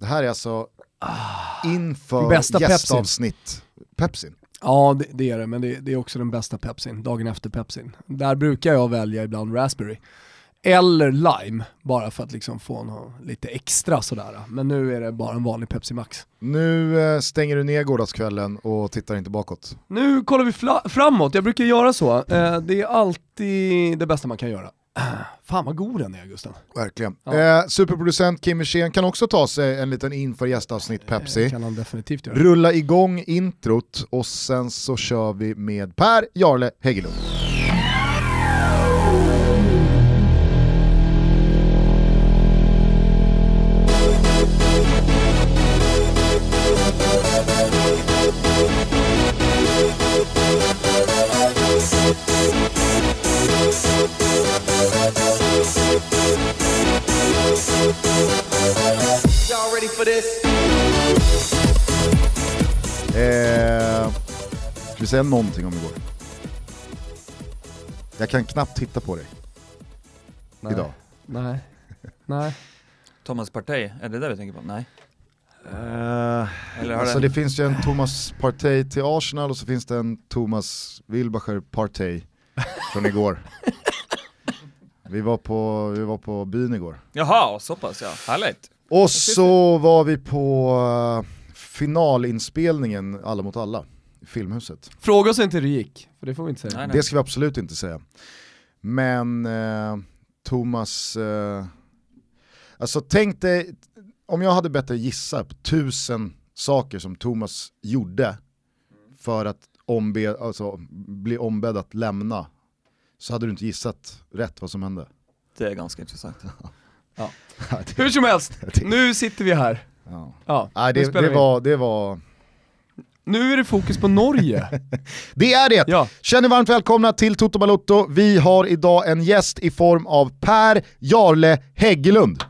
Det här är alltså inför bästa gästavsnitt. Pepsin. Ja, det är det. Men det är också den bästa Pepsin. Dagen efter Pepsin. Där brukar jag välja ibland raspberry. Eller lime, bara för att liksom få något lite extra sådär. Men nu är det bara en vanlig Pepsi Max. Nu stänger du ner gårdagskvällen och tittar inte bakåt. Nu kollar vi framåt. Jag brukar göra så. Det är alltid det bästa man kan göra. Fan vad god den är, Gusten. Verkligen. Ja. Superproducent Kim Wirsén kan också ta sig en liten inför gästavsnitt Pepsi. Kan han definitivt göra. Rulla igång introt och sen så kör vi med Per Jarle Häggelund. Ska vi säga någonting om igår? Jag kan knappt titta på dig. Nej. Idag. Nej. Nej. Thomas Partey, är det där vi tänker på? Nej. Eller alltså det finns ju en Thomas Partey till Arsenal och så finns det en Thomas Wilbacher Partey från igår. Vi var på byn igår. Jaha, så pass, ja. Härligt. Och så var vi på finalinspelningen Alla mot alla i Filmhuset. Fråga oss inte hur det gick, för det får vi inte säga. Nej. Det ska vi absolut inte säga. Men Thomas... alltså tänk dig, om jag hade bättre gissa på 1000 saker som Thomas gjorde för att bli ombedd att lämna, så hade du inte gissat rätt vad som hände. Det är ganska intressant. Ja. Hur som helst, nu sitter vi här. Ja. Ja, nej, det var... Nu är det fokus på Norge. Det är det. Ja. Känner varmt välkomna till Toto Balotto. Vi har idag en gäst i form av Per Jarle Häggelund.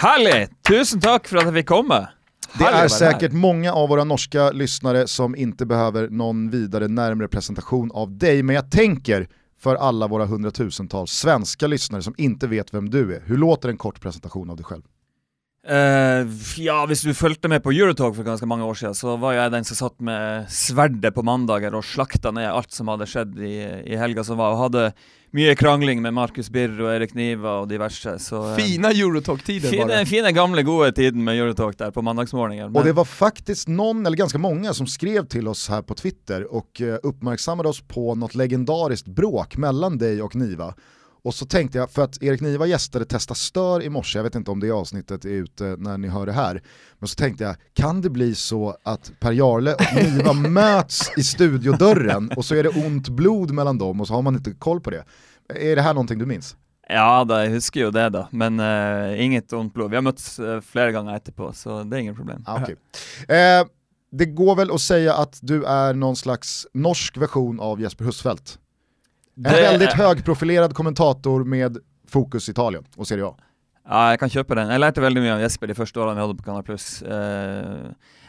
Härligt, tusen tack för att vi kommer. Det är säkert många av våra norska lyssnare som inte behöver någon vidare närmare presentation av dig. Men jag tänker... för alla våra hundratusentals svenska lyssnare som inte vet vem du är. Hur låter en kort presentation av dig själv? Ja, hvis du följde med på Eurotalk för ganska många år sedan så var jag den som satt med svärde på måndagar och slaktade ner allt som hade skett i helga som var och hade mycket krangling med Marcus Birr och Erik Niva och diverse. Så, fina Eurotalk-tider var det. Fina gamla goda tiden med Eurotalk där på måndagsmorgonen. Och det var faktiskt någon eller ganska många som skrev till oss här på Twitter och uppmärksammade oss på något legendariskt bråk mellan dig och Niva. Och så tänkte jag, för att Erik Niva gästade Testa Stör i morse, jag vet inte om det avsnittet är ute när ni hör det här, men så tänkte jag, kan det bli så att Per Jarle och Niva möts i studiodörren och så är det ont blod mellan dem och så har man inte koll på det. Är det här någonting du minns? Ja, jag husker ju det då, men inget ont blod. Vi har mötts flera gånger efterpå, så det är inget problem. Ah, okay. Det går väl att säga att du är någon slags norsk version av Jesper Husfeldt? En väldigt högprofilerad kommentator med fokus Italien och Serie A. Ja, jag kan köpa den. Jag lärde väldigt mycket om Jesper de första åren jag hade på Kanal Plus.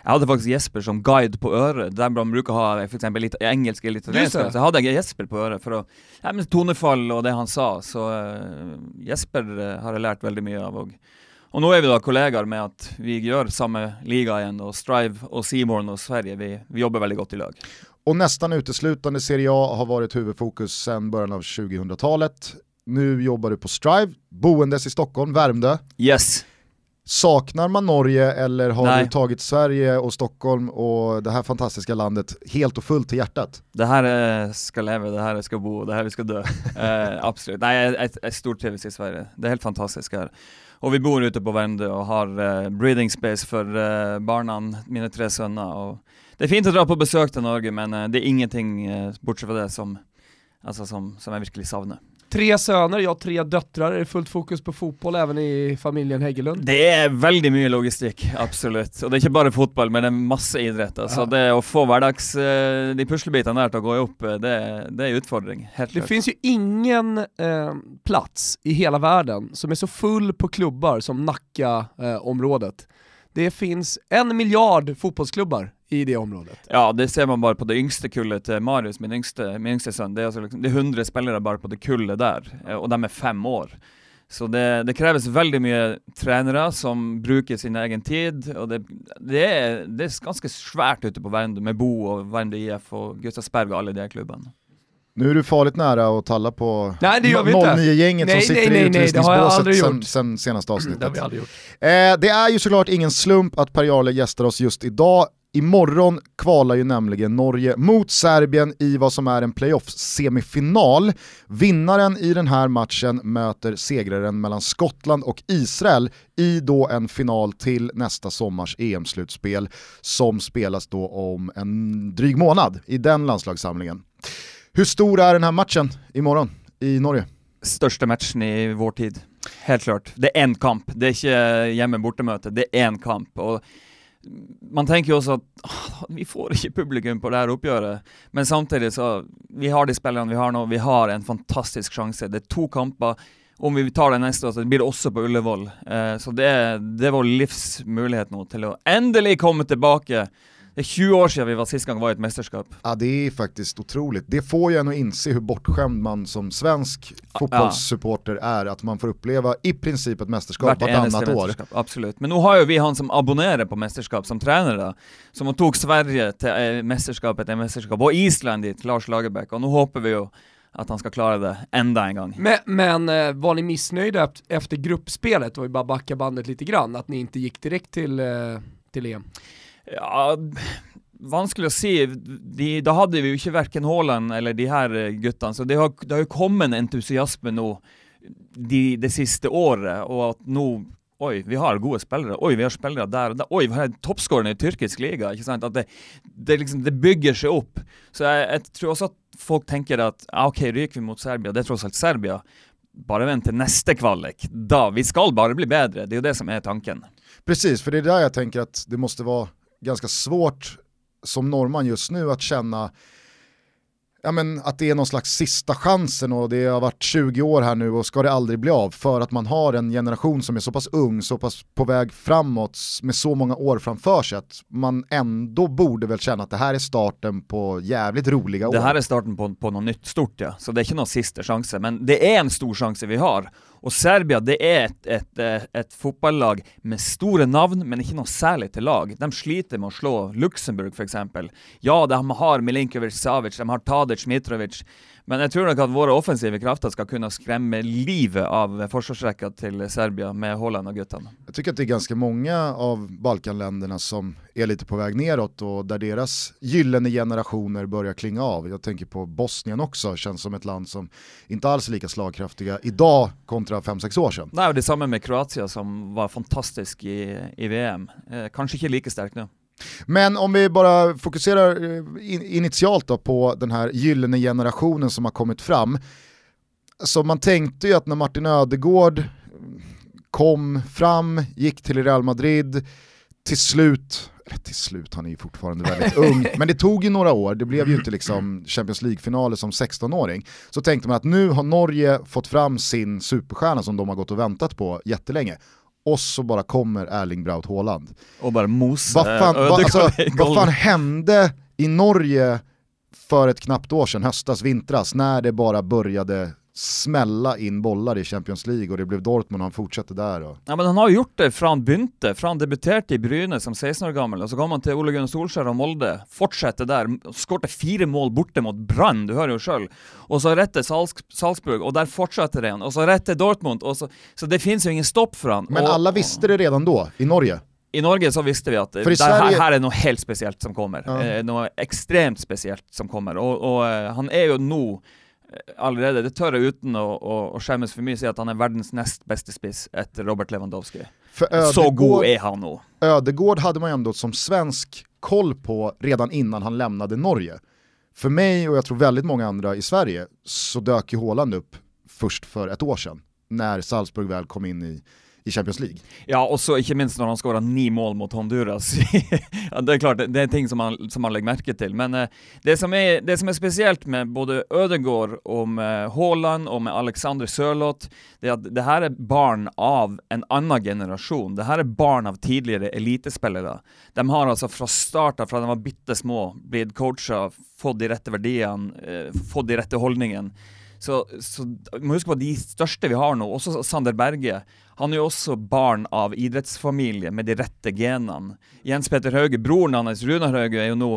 Jag hade faktiskt Jesper som guide på öret. Där de brukar ha för exempel lite engelska eller italienska. Så hade jag Jesper på öret för att men tonefall och det han sa. Så Jesper har jag lärt väldigt mycket av. Och nu är vi då kollegor med att vi gör samma liga igen och Strive och Simon och Sverige. Vi jobbar väldigt gott i lag. Och nästan uteslutande Serie A har varit huvudfokus sedan början av 2000-talet. Nu jobbar du på Strive, boendes i Stockholm, Värmdö. Yes. Saknar man Norge eller har du tagit Sverige och Stockholm och det här fantastiska landet helt och fullt till hjärtat? Det här ska leva, det här ska bo, det här ska dö. Absolut. Nej, ett stort trivs i Sverige. Det är helt fantastiskt här. Och vi bor ute på Värmdö och har breathing space för barnen, mina tre söner och... Det är fint att dra på besök till Norge, men det är ingenting bortsett från det som jag verkligen savnar. Tre söner, jag har tre döttrar. Är det fullt fokus på fotboll även i familjen Häggelund? Det är väldigt mycket logistik, absolut. Och det är inte bara fotboll, men det är massa idrätter. Så det att få vardags de pusselbitarna där att gå upp, det är utfordring. Det finns ju ingen plats i hela världen som är så full på klubbar som Nacka-området. Det finns 1 miljard fotbollsklubbar i det området. Ja, det ser man bara på det yngsta kullet. Marius, min yngsta son, det är 100 spelare bara på det kullet där. Och de är 5 år. Så det krävs väldigt mycket tränare som brukar sin egen tid, och det är ganska svärt ute på Värmdö med Bo och Värmdö IF och Gustavsberg och alla de här klubben. Nu är du farligt nära att talla på 09-gänget som sitter i utvisningsbåset sen senaste avsnittet. Det är ju såklart ingen slump att Per Jarle gästar oss just idag. Imorgon kvalar ju nämligen Norge mot Serbien i vad som är en playoff-semifinal. Vinnaren i den här matchen möter segraren mellan Skottland och Israel i då en final till nästa sommars EM-slutspel som spelas då om en dryg månad i den landslagssamlingen. Hur stor är den här matchen imorgon i Norge? Största matchen i vår tid, helt klart. Det är en kamp, det är inte hemma-borta-möte, det är en kamp, och man tänker ju också att vi får inte publiken på det här uppgöret, men samtidigt så vi har de spelarna vi har nu, vi har en fantastisk chans. Det är två kamper, om vi tar det nästa så blir det också på Ullevål, så det var livsmöjlighet nu till att äntligen komma tillbaka. Det är 20 år sedan vi var sist gång var i ett mästerskap. Ja, det är faktiskt otroligt. Det får ju ändå inse hur bortskämd man som svensk fotbollssupporter är. Att man får uppleva i princip ett mästerskap vartannat år. Absolut. Men nu har ju vi han som abonnerar på mästerskap som tränare. Som tog Sverige till mästerskapet, en mästerskap. Och Island dit, Lars Lagerbäck. Och nu hoppar vi ju att han ska klara det ända en gång. Men var ni missnöjda efter gruppspelet? Var ju bara backa bandet lite grann. Att ni inte gick direkt till EM. Ja, vanskelig att se. Da hade vi ju inte varken Håland eller de här guttan, så det har ju kommit en entusiasm nu det sista året, och att nu, oj, vi har goda spelare, oj, vi har spelare där och där, oj, vi har toppscorern i turkisk liga, ikke sant? Att det liksom, det bygger sig upp. Så jag tror också att folk tänker att okej, ryker vi mot Serbia, det är trots allt Serbia, bara vänta nästa kvalik, då vi ska bara bli bättre, det är ju det som är tanken. Precis, för det är där jag tänker att det måste vara ganska svårt som norrman just nu att känna, ja, men att det är någon slags sista chansen, och det har varit 20 år här nu och ska det aldrig bli av, för att man har en generation som är så pass ung, så pass på väg framåt med så många år framför sig, att man ändå borde väl känna att det här är starten på jävligt roliga år. Det här är starten på något nytt stort, ja. Så det är inte någon sista chans, men det är en stor chans vi har. Och Serbia, det är ett fotbollslag med stora namn, men inte något särligt lag. De sliter med att slå Luxemburg för exempel. Ja, de har Milinkovic Savic, de har Tadic Mitrovic. Men jag tror nog att våra offensiva krafter ska kunna skrämma livet av försvarsräckan till Serbia med Håland och Guttan. Jag tycker att det är ganska många av Balkanländerna som är lite på väg neråt, och där deras gyllene generationer börjar klinga av. Jag tänker på Bosnien också, känns som ett land som inte alls är lika slagkraftiga idag kontra 5-6 år sedan. Nej, och det är samma med Kroatien som var fantastisk i VM. Kanske inte lika stark nu. Men om vi bara fokuserar initialt då på den här gyllene generationen som har kommit fram. Så man tänkte ju att när Martin Ödegård kom fram, gick till Real Madrid, till slut, han är ju fortfarande väldigt ung, men det tog ju några år, det blev ju inte liksom Champions League-finaler som 16-åring, så tänkte man att nu har Norge fått fram sin superstjärna som de har gått och väntat på jättelänge. Och så bara kommer Erling Braut Håland. Och bara mos. Vad fan hände i Norge för ett knappt år sedan, höstas, vintras, när det bara började smälla in bollar i Champions League och det blev Dortmund och han fortsatte där. Och... Ja, men han har gjort det från Bynte, från debuterade i Bryne som 16 år gammal, och så kom han till Ole Gunnar Solskjær och Molde, fortsatte där, skorte 4 mål borta mot Brann, du hör ju själv, och så rätt till Salzburg och där fortsatte det, och så rätt till Dortmund, och så det finns ju ingen stopp för han. Men alla visste det redan då, i Norge. I Norge så visste vi att det här är något helt speciellt som kommer, något extremt speciellt som kommer, och han är ju nog allerede, det tør jeg uten å skjemmes for mye, si at han er verdens näst bästa spiss efter Robert Lewandowski. Så god är han nu. Ödegård hade man ändå som svensk koll på redan innan han lämnade Norge. För mig, och jag tror väldigt många andra i Sverige, så dök ju Håland upp först för ett år sedan när Salzburg väl kom in i Champions League. Ja, och så inte minst när han skårar 9 mål mot Honduras. Ja, det är klart, det är ting som man lägger märke till. Men det som är speciellt med både Ödegård och med Håland och med Alexander Sørloth, det är att det här är barn av en annan generation. Det här är barn av tidigare elitespelare. De har alltså från starten, från de var bittesmå, blivit coacher, fått de rätta värderingen, fått de rätta hållningen. Så man husker på de største vi har nå, også Sander Berge. Han er jo også barn av idrettsfamilie med de rette genene. Jens Petter Hauge, broren hans, Runar Hauge, er jo nå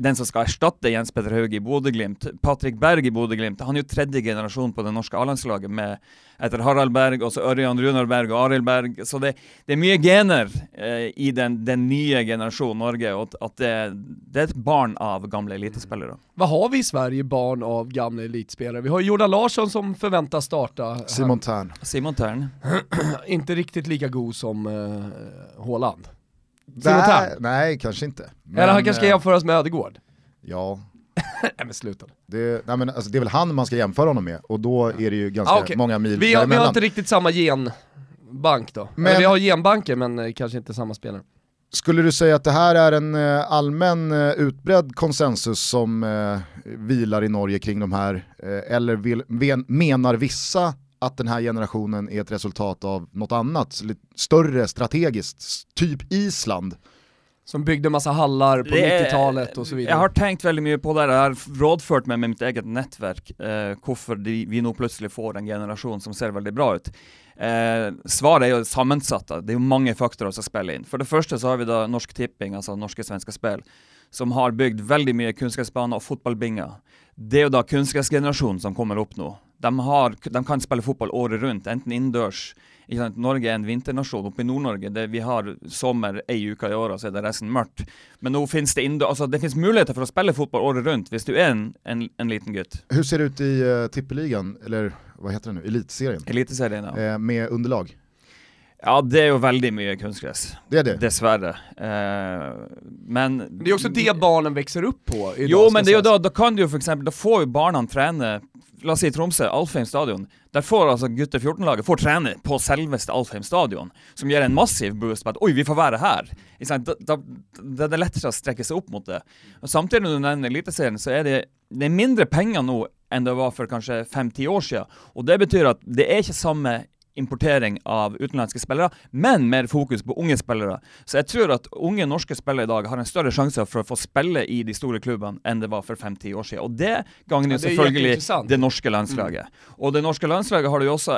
den som skal erstatte Jens Petter Hauge i Bodø/Glimt. Patrick Berg i Bodø/Glimt, han er jo tredje generasjon på det norske A-landslaget med etter Harald Berg, også Ørjan Runar Berg og Arild Berg. Så det er mye gener i den nye generasjonen Norge, og at det er et barn av gamle elitespillere. Hva har vi i Sverige barn av gamle elitspelare? Vi har Jordan Larsson som förväntas starta. Simon Tern. Inte riktigt lika god som Håland. Nej, kanske inte. Men, eller han kanske ska jämföras med Ödegård. Ja. Men sluta. Det är väl han man ska jämföra honom med. Och då är det ju ganska många mil. Vi har inte riktigt samma genbank då. Men vi har genbanker, men kanske inte samma spelare. Skulle du säga att det här är en allmän utbredd konsensus som vilar i Norge kring de här? Eller menar vissa att den här generationen är ett resultat av något annat, lite större strategiskt, typ Island? Som byggde massa hallar på 90-talet och så vidare. Jag har tänkt väldigt mycket på det här. Jag har rådfört mig med mitt eget nätverk. Varför vi nu plötsligt får en generation som ser väldigt bra ut. Svaret är ju sammansatta. Det är ju många faktorer som spelar in. För det första så har vi då Norsk Tipping, alltså Norske Svenska Spel, som har byggt väldigt mycket kunskapsbanor och fotbollbingar. Det är ju då kunskapsgenerationen som kommer upp nu. De kan spela fotboll året runt, enten indörs. Norge är en vinternation, uppe i Nord-Norge där vi har sommar en uka i år och så är det resten mörkt. Men nu finns det det finns möjligheter för att spela fotboll året runt hvis du är en liten gutt. Hur ser det ut i tippeligan, eller vad heter det nu, elitserien? Ja. Med underlag. Ja, det är ju väldigt mycket kunskapsgräs. Det är det. Dessvärre. Men det är också det barnen växer upp på. Jo, men det är ju då kan du för exempel, då får ju barnen träna, låt oss säga Tromsø, Alfheim stadion. Där får alltså gutter 14-laget får träna på selveste Alfheim stadion, som ger en massiv boost på att oj, vi får vara här. Det är lättare att sträcka sig upp mot det. Och samtidigt när du nämner elitserien så är det är mindre pengar nu än det var för kanske 5-10 år sedan. Och det betyder att det är inte samma importering av utländska spelare, men mer fokus på unga spelare. Så jag tror att unga norska spelare idag har en större chans för att få spela i de stora klubbarna än det var för 50 år sedan. Och det gagnar ju selvfølgelig det norska landslaget. Mm. Och det norska landslaget har ju också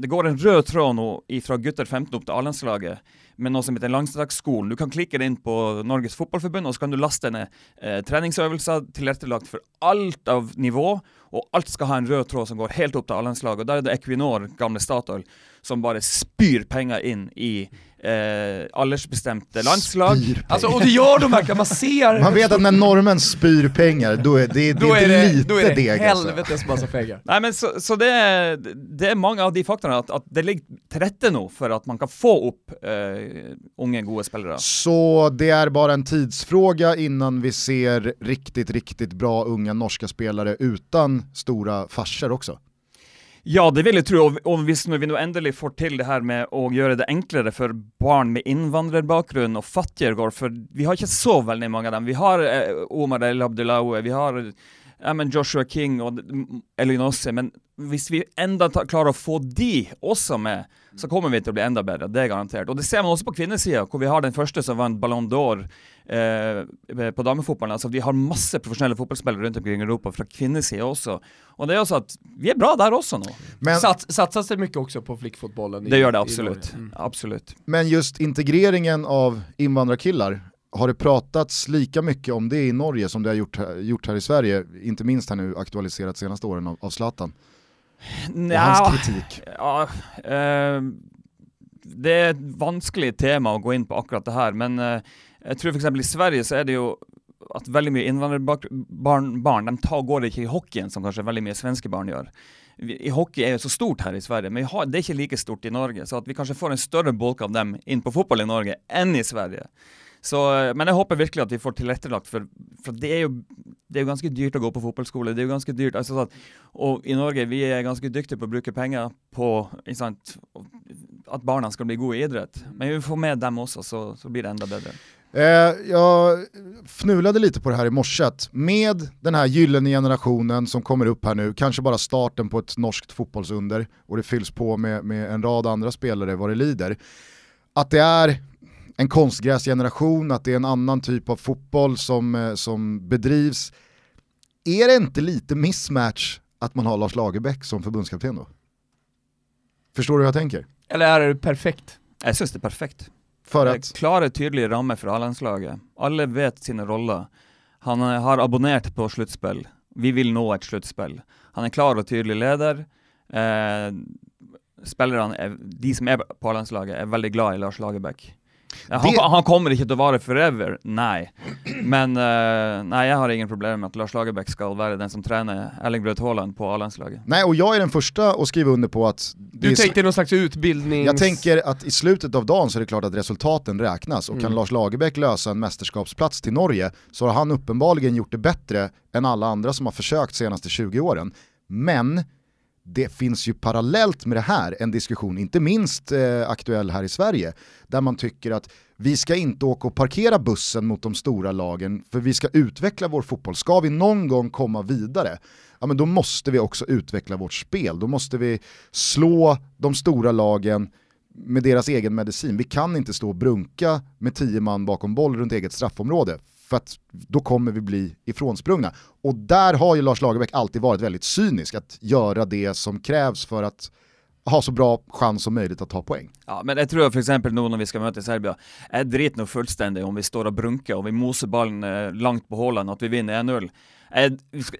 det går en röd tråd nu ifrån gutter 15 upp till A-landslaget, men något som heter Langstrakskolen. Du kan klicka in på Norges fotbollförbund och så kan du lasta ner träningsövningar tillrättelagt för allt av nivå, och allt ska ha en röd tråd som går helt upp till A-landslaget. Och där är det Equinor, gamla Statoil, som bara spyr pengar in i åldersbestämda landslag. Alltså, och det gör de här, kan man ser. Man vet att när normen spyr pengar, då är det lite det. Då är det helvetes massa pengar. Nej, men så det är många av de faktorerna att det ligger till rätte nu för att man kan få upp unga goda spelare. Så det är bara en tidsfråga innan vi ser riktigt, riktigt bra unga norska spelare utan stora farser också. Ja, det vill jag tro. Och hvis vi nu ändelig får till det här med att göra det enklare för barn med invandrarbakgrund och fattigare, för vi har inte så väldigt många av dem. Vi har Omar El Abdullaoui, vi har Joshua King och Elinossi, men hvis vi enda klarar att få de också med, så kommer vi till att bli ända bättre, det är garanterat. Och det ser man också på kvinnesidan, hvor vi har den första som vann Ballon d'Or på damefotbollen. Alltså vi har massor professionella fotbollsspelare runt omkring Europa från kvinnesidan också. Och det är också att vi är bra där också nu. Men satsas det mycket också på flickfotbollen? Det gör det absolut. Mm. Absolut. Men just integreringen av invandrarkillar, har det pratats lika mycket om det i Norge som det har gjort här i Sverige? Inte minst här nu aktualiserat senaste åren av Zlatan. Ja, hans kritik. Ja, det är ett vanskligt tema att gå in på akkurat det här, men jag tror för exempel i Sverige så är det ju att väldigt mycket invandrarbarn går inte i hockeyn som kanske väldigt mycket svenska barn gör. I hockey är ju så stort här i Sverige, men det är inte lika stort i Norge, så att vi kanske får en större bulk av dem in på fotboll i Norge än i Sverige. Så, men jag hoppas verkligen att vi får tillrättelagt, för det är ju ganska dyrt att gå på fotbollsskola. Det är ju ganska dyrt, alltså, och i Norge vi är ganska duktiga på att bruka pengar på att barnen ska bli goda i idrott. Men vi får med dem också, så blir det ända bättre. Jag fnulade lite på det här i morse, med den här gyllene generationen som kommer upp här nu, kanske bara starten på ett norskt fotbollsunder, och det fylls på med en rad andra spelare vad det lider. Att det är en konstgräsgeneration, att det är en annan typ av fotboll som bedrivs. Är det inte lite mismatch att man har Lars Lagerbäck som förbundskapten då? Förstår du hur jag tänker? Eller är det perfekt? Jag syns det är perfekt. För att... Det är klare, tydliga rammer för A-landslaget. Alla vet sina roller. Han har abonnerat på slutspel. Vi vill nå ett slutspel. Han är klar och tydlig ledare. De som är på landslaget är väldigt glada i Lars Lagerbäck. Han kommer inte att vara forever, nej. Men nej, jag har ingen problem med att Lars Lagerbäck ska vara den som tränar Erling Braut Håland på A-landslaget. Nej, och jag är den första att skriva under på att... Du tänkte någon slags utbildning. Jag tänker att i slutet av dagen så är det klart att resultaten räknas. Och kan Lars Lagerbäck lösa en mästerskapsplats till Norge så har han uppenbarligen gjort det bättre än alla andra som har försökt senaste 20 åren. Men... det finns ju parallellt med det här en diskussion, inte minst aktuell här i Sverige, där man tycker att vi ska inte åka och parkera bussen mot de stora lagen, för vi ska utveckla vår fotboll. Ska vi någon gång komma vidare, ja, men då måste vi också utveckla vårt spel. Då måste vi slå de stora lagen med deras egen medicin. Vi kan inte stå och brunka med 10 man bakom boll runt eget straffområde, för att då kommer vi bli ifrånsprungna. Och där har ju Lars Lagerbäck alltid varit väldigt cynisk, att göra det som krävs för att ha så bra chans som möjligt att ta poäng. Ja, men jag tror för exempel nu när vi ska möta Serbien är drit nog fullständigt om vi står och brunkar och vi moser ballen långt på hålan att vi vinner 1-0.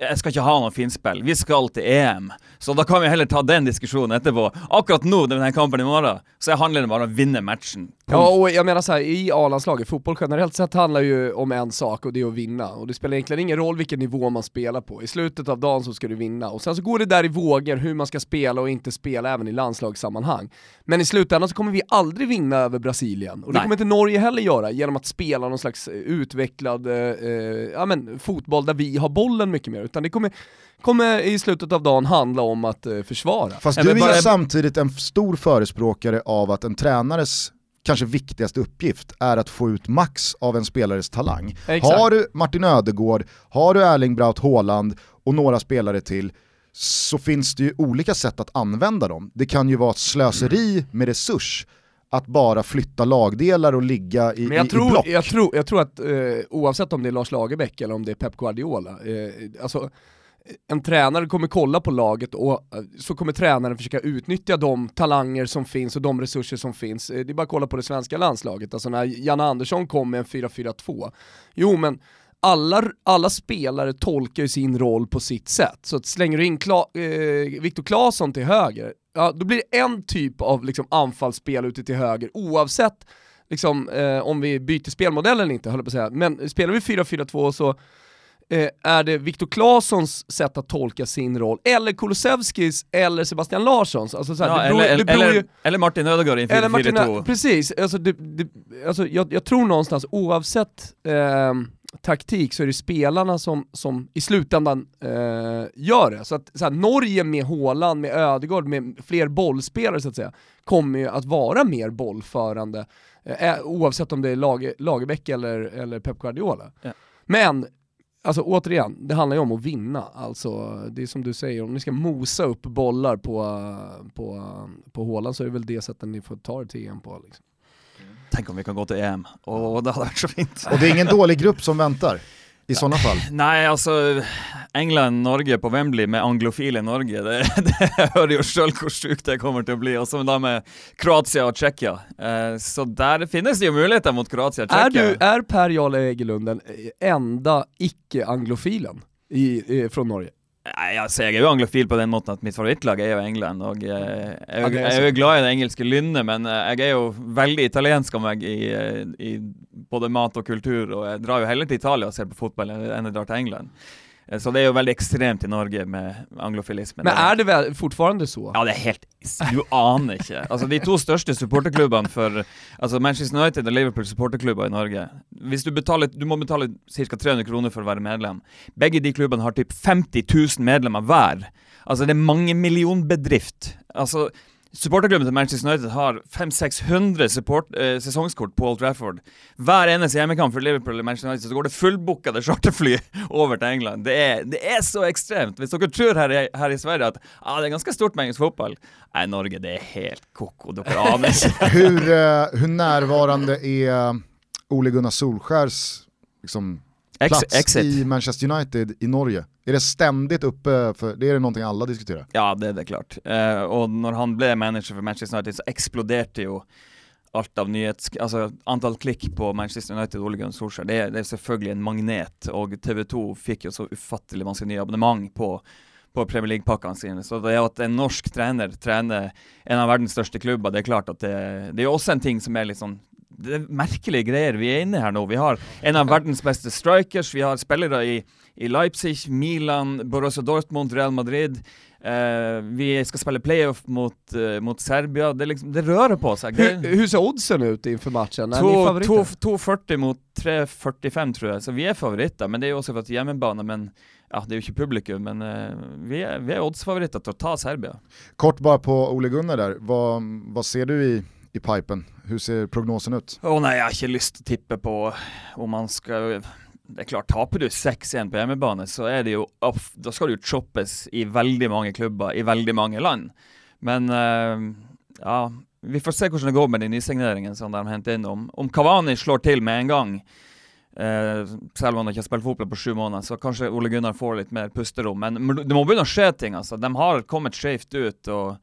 Jag ska inte ha någon finspel. Vi ska alltid EM. Så då kan vi heller ta den diskussionen efterpå. Akkurat nu, den här kampen imorgon, så handlar det bara om att vinna matchen. Punkt. Ja, och jag menar så här, i A-landslaget, fotboll generellt sett handlar ju om en sak, och det är att vinna. Och det spelar egentligen ingen roll vilken nivå man spelar på. I slutet av dagen så ska du vinna. Och sen så går det där i vågor hur man ska spela och inte spela, även i landslagssammanhang. Men i slutändan så kommer vi aldrig vinna över Brasilien. Och det kommer inte Norge heller göra, genom att spela någon slags utvecklad fotboll där vi har bollen mycket mer, utan det kommer i slutet av dagen handla om att försvara. Fast du är samtidigt en stor förespråkare av att en tränares kanske viktigaste uppgift är att få ut max av en spelares talang. Exakt. Har du Martin Ödegård, har du Erling Braut Håland och några spelare till, så finns det ju olika sätt att använda dem. Det kan ju vara ett slöseri med resurs att bara flytta lagdelar och ligga i, men i block. Jag tror att oavsett om det är Lars Lagerbäck eller om det är Pep Guardiola, en tränare kommer kolla på laget, och så kommer tränaren försöka utnyttja de talanger som finns och de resurser som finns. Det är bara att kolla på det svenska landslaget. Alltså när Janne Andersson kom med en 4-4-2. Jo, men alla spelare tolkar ju sin roll på sitt sätt. Så att slänger du in Viktor Claesson till höger, ja, då blir det en typ av liksom anfallsspel ute till höger, oavsett liksom, om vi byter spelmodell eller inte, höll jag på att säga. Men spelar vi 4-4-2 så är det Viktor Claessons sätt att tolka sin roll, eller Kulusevskis eller Sebastian Larssons, alltså så här, ja, eller Martin Ödegård i 4-4-2. Precis, alltså, jag tror någonstans oavsett taktik så är det spelarna som i slutändan gör det. Så att så här, Norge med Håland, med Ödegård, med fler bollspelare så att säga, kommer ju att vara mer bollförande oavsett om det är Lagerbäck eller Pep Guardiola. Ja. Men alltså återigen, det handlar ju om att vinna. Alltså det är som du säger, om ni ska mosa upp bollar på Håland, så är det väl det sättet ni får ta det till EM på liksom. Tänk om vi kan gå till EM. Det hade varit så fint. Och det är ingen dålig grupp som väntar i sådana fall. Nej, alltså England, Norge på Wembley med anglofilen Norge. Det hör ju själv hur sjukt det kommer till att bli. Och så där med Kroatien och Tjeckien. Så där finns det ju möjligheter mot Kroatien och Tjeckien. Är Per Jarle Häggelund den enda icke-anglofilen från Norge? Nej, jag säger ju anglofil på den måten att mitt favoritlag är England, och jag är ju glad i det engelska lynnet, men jag är ju väldigt italiensk om jag i både mat och kultur, och jag drar ju hellre till Italien och ser på fotboll än jag drar till England. Så det är ju väldigt extremt i Norge med anglofilismen. Men är det väl fortfarande så? Ja, det är helt... Du aner inte. Alltså de två största supporterklubbarna för... Alltså Manchester United och Liverpool supporterklubbar i Norge. Hvis du må betala cirka 300 kronor för att vara medlem. Begge de klubbarna har typ 50 000 medlemmar var. Alltså det är många miljon bedrift. Alltså... Supporterklubben till Manchester United har 500-600 säsongskort på Old Trafford. Var eneste hemmekamp för Liverpool eller Manchester United så går det fullbookade charterfly över till England. Det är så extremt. Hvis dere tror här i Sverige att det är ganska stort med engelsk fotboll. Nej, Norge, det är helt koko. Hur närvarande är Ole Gunnar Solskjærs liksom plats i Manchester United i Norge. Är det ständigt uppe, för det är det någonting alla diskuterar? Ja, det är det klart. Och när han blev manager för Manchester United så exploderade ju allt av nyhets... Alltså antal klick på Manchester United och Ole Gunnar Solskjær. Det är selvfølgelig en magnet, och TV2 fick ju så ufattelig massa nya abonnemang på Premier League-pakken sine. Så det är att en norsk tränare tränar en av världens största klubbar, det är klart att det är också en ting som är liksom... Det är märkliga grejer vi är inne här nu. Vi har en av världens bästa strikers. Vi har spelare i Leipzig, Milan, Borussia Dortmund, Real Madrid. Vi ska spela playoff mot Serbia. Det, liksom, det rör på sig. Hur ser oddsen ut inför matchen? 2,40 mot 3,45 tror jag. Så vi är favoriter, men det är också för att hjemmebana, men ja, det är ju inte publikum, men vi är oddsfavoriter att ta Serbia. Kort bara på Ole Gunnar där. Vad ser du i pipen? Hur ser prognosen ut? Nej, jag har inte lust att tippa på om man ska... Det är klart, tappar du 6-1 på hemmebane så är det ju då ska du ju choppas i väldigt många klubbar i väldigt många land. Men ja, vi får se hur det går med den nysigneringen som de hämtar in om Cavani slår till med en gång. Selv om de ikke har spilt fotball på 7 månader, så kanske Ole Gunnar får lite mer pusterom, men det må begynne å skje ting, altså. De har kommit skjevt ut, och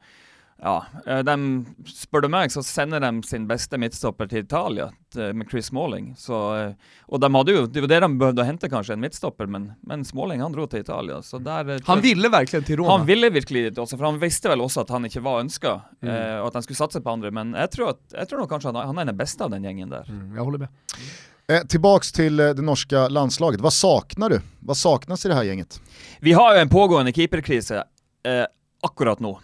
ja, de spør du meg, så sender de sin beste midtstopper til Italia med Chris Smalling. Så, og de hadde jo, det var det de behövde å hente kanskje, en midtstopper, men Smalling, han dro til Italia. Så der, han ville verkligen till Roma. Han ville verkligen det också, för han visste väl också att han inte var önskad, och att han skulle satsa på andra. Men jag tror nog kanske han är den bästa av den gängen där. Jag håller med. Tillbaks till det norska landslaget. Vad saknar du? Vad saknas i det här gänget? Vi har ju en pågående keeperkris akkurat nu.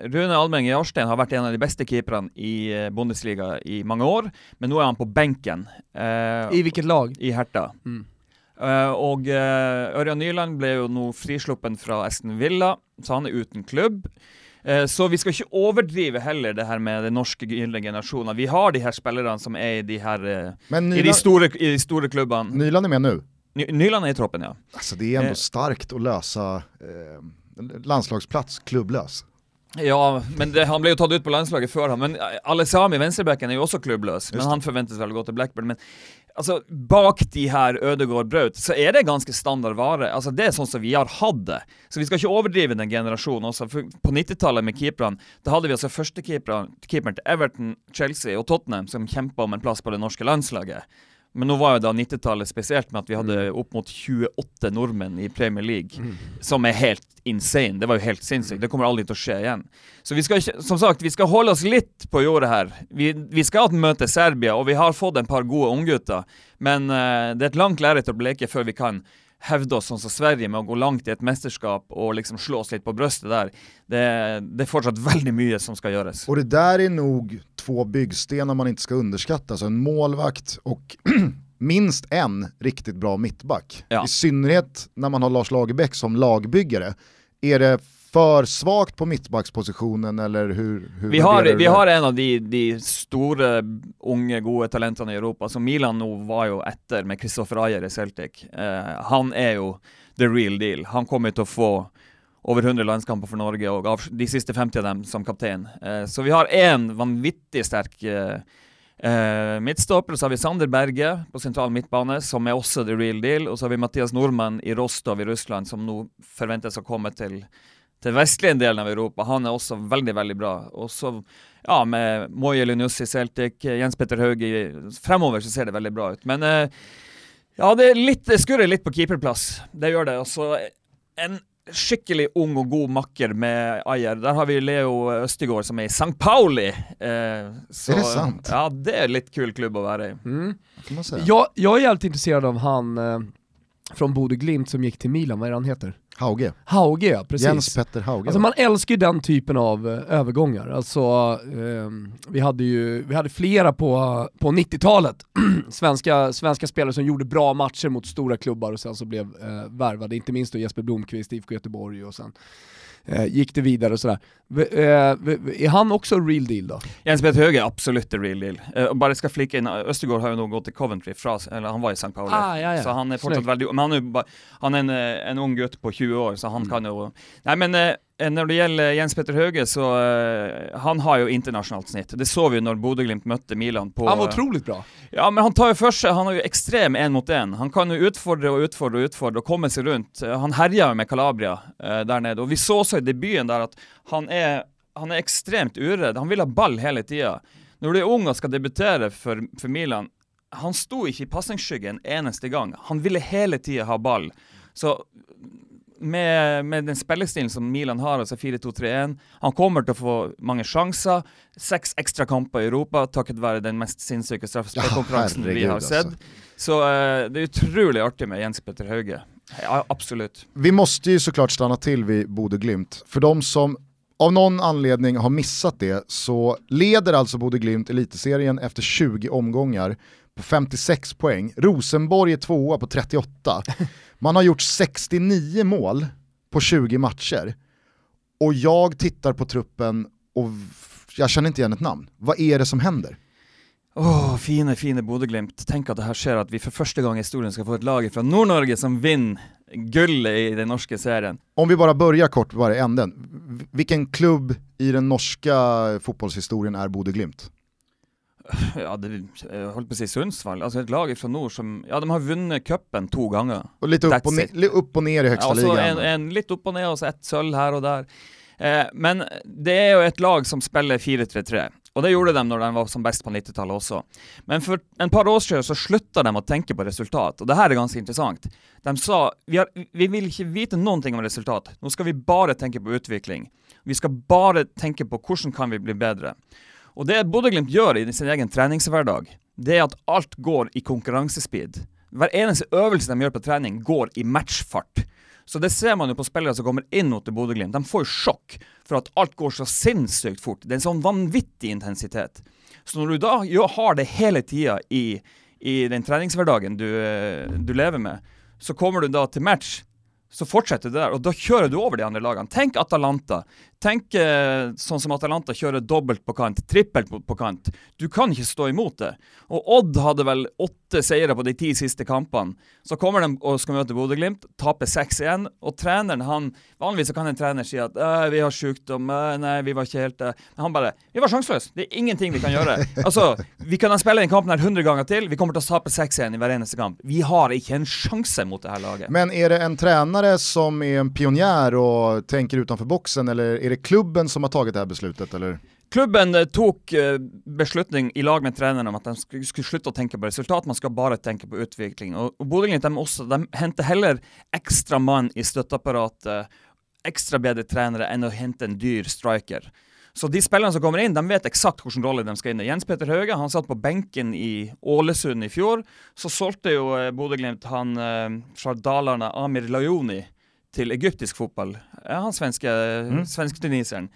Rune Almeng i Orstein har varit en av de bästa keeperna i Bundesliga i många år, men nu är han på bänken. I vilket lag? I Hertha. Och Örjan Nyland blev ju nu frisluppen från Aston Villa, så han är utan klubb. Så vi ska inte överdriva heller det här med den norska yngre generationen. Vi har de här spelarna som är i de här i de stora klubban. Nyland är med nu. Nyland är i troppen, ja. Alltså det är ändå starkt att lösa landslagsplats klubblös. Ja, men han blev ju tatt ut på landslaget för han, men Alessami vänsterbacken är ju också klubblös, men han förväntas väl gå till Blackburn, men alltså bak de här Ödegård Braut så är det ganska standardvare. Alltså det är sånt som vi har hade. Så vi ska inte överdriva den generationen också. För på 90-talet med keepern, då hade vi alltså första keepern till Everton, Chelsea och Tottenham som kämpade om en plats på det norska landslaget. Men nu var det då 90-talet speciellt med att vi hade upp mot 28 norrmän i Premier League som är helt insane. Det var ju helt sinnssykt. Det kommer aldrig att ske igen. Så vi ska, som sagt, vi ska hålla oss lite på jorda här. Vi ska möta Serbia, och vi har fått en par goda unggutter. Men det är ett långt lärligt att bleka för vi kan hävda oss som Sverige med att gå långt i ett mästerskap och liksom slå oss lite på bröstet där. Det är fortsatt väldigt mycket som ska göras. Och det där är nog 2 byggstenar man inte ska underskatta. Alltså en målvakt och minst en riktigt bra mittback. Ja. I synnerhet när man har Lars Lagerbäck som lagbyggare. Är det för svagt på mittbackspositionen, eller hur vi har en av de stora unga goda talenterna i Europa som Milan nog var ju efter med Christopher Ayer i Celtic. Han är ju the real deal. Han kommer att få över 100 landskamper för Norge och av de sista 50 av dem som kapten. Så vi har en vanvittig stark mittstopper, så har vi Sander Berge på central mittbane som är också the real deal, och så har vi Mattias Norman i Rostov i Ryssland som nog förväntas att komma till västliga delen av Europa. Han är också väldigt, väldigt bra. Och så ja, med Moje Linus i Celtic, Jens Petter Hauge framöver, så ser det väldigt bra ut. Men ja, det är lite skurrigt på keeperplats. Det gör det. Och så en skicklig ung och god macker med Ayer. Där har vi Leo Östegård som är i St. Pauli. Så, är det sant? Ja, det är lite kul klubb att vara i. Jag är alltid intresserad av han från Bodø/Glimt som gick till Milan. Vad är han heter? Hauge, ja, precis. Jens Petter Hauge. Alltså man älskar ju den typen av övergångar. Alltså vi hade flera på 90-talet svenska spelare som gjorde bra matcher mot stora klubbar och sen så blev värvade, inte minst då Jesper Blomqvist, IFK Göteborg, och sen gick det vidare och sådär. Är han också real deal då? Jens Petter Hauge är absolut real deal. Bara ska flicka in, Östergård har ju nog gått till Coventry, eller han var i St. Pauli. Så han är fortsatt väldigt, men han är en ung gutt på 20 år, så han kan ju... Nej, men När det gäller Jens Petter Hauge så han har ju internationellt snitt. Det såg vi när Bodø/Glimt mötte Milan på. Han var otroligt bra. Ja, men han tar ju för sig, han har ju extrem en mot en. Han kan ju utfordra och komma sig runt. Han härjar med Calabria där nere och vi såg så i debuten där att han är extremt uredd. Han vill ha ball hela tiden. När det är unga ska debutera för Milan. Han stod inte i passningsskyggen enaste gång. Han ville hela tiden ha ball. Så med den spelstilen som Milan har, alltså 4-2-3-1, han kommer att få många chanser, 6 extra kamper i Europa tack vare den mest sinnssyka straffsparkskonkurrensen vi har sett. Alltså. Så det är otroligt artigt med Jens Petter Hauge. Ja, absolut. Vi måste ju såklart stanna till vid Bodø/Glimt. För de som av någon anledning har missat det, så leder alltså Bodø/Glimt elitserien efter 20 omgångar på 56 poäng. Rosenborg är tvåa på 38. Man har gjort 69 mål på 20 matcher. Och jag tittar på truppen och jag känner inte igen ett namn. Vad är det som händer? Åh, fine Bodø/Glimt. Tänk att det här sker, att vi för första gången i historien ska få ett lag från Nord-Norge som vinner guld i den norska serien. Om vi bara börjar kort var det änden. Vilken klubb i den norska fotbollshistorien är Bodø/Glimt? Ja, det håller precis Sundsvall. Alltså ett lag från Nord som, ja, de har vunnit cupen 2 gånger. Och lite upp och ner i högsta ligan. En lite upp och ner och så ett sölv här och där. Men det är ju ett lag som spelar 4-3-3. Och det gjorde de när de var som bäst på 90-talet också. Men för en par år sedan så slutade de att tänka på resultat. Och det här är ganska intressant. De sa, vi vill inte veta någonting om resultat. Nu ska vi bara tänka på utveckling. Vi ska bara tänka på hur kan vi bli bättre. Och det Bodø/Glimt gör i sin egen träningsvardag, det är att allt går i konkurrensspeed. Varenda övelse de gör på träning går i matchfart. Så det ser man ju på spelare som kommer inåt i Bodø/Glimt. De får chock för att allt går så sinnessjukt fort. Det är en sån vanvittig intensitet. Så när du då har det hela tiden i den träningsvardagen du lever med, så kommer du då till match, så fortsätter det där och då kör du över de andra lagen. Tänk Atalanta. Tänk sån som Atalanta körde dubbelt på kant, trippelt på kant. Du kan inte stå emot det. Och Odd hade väl 8 segrar på de 10 sista kampen. Så kommer de och ska möta Bodø/Glimt, tappar 6-1 och tränaren, han vanligtvis så kan en tränare säga att vi har sjukdom, nej vi var inte helt han bara, vi var chanslös. Det är ingenting vi kan göra. Alltså, vi kan spela en kamp när 100 gånger till. Vi kommer att tappa 6-1 i varenda kamp. Vi har inte en chans mot det här laget. Men är det en tränare som är en pionjär och tänker utanför boxen, eller är det klubben som har tagit det här beslutet, eller? Klubben tog beslutning i lag med tränarna om att de skulle sluta tänka på resultat, man ska bara tänka på utveckling. Och Bodø/Glimt de hämtar heller extra man i stöttapparat, extra bättre tränare än att hämta en dyr striker. Så de spelarna som kommer in, de vet exakt vilken roll de ska in i. Jens Petter Hauge, han satt på bänken i Ålesund i fjol, så sålde ju Bodø/Glimt han från Dalarna Amir Lajoni till egyptisk fotboll. Han svensk-tunisern.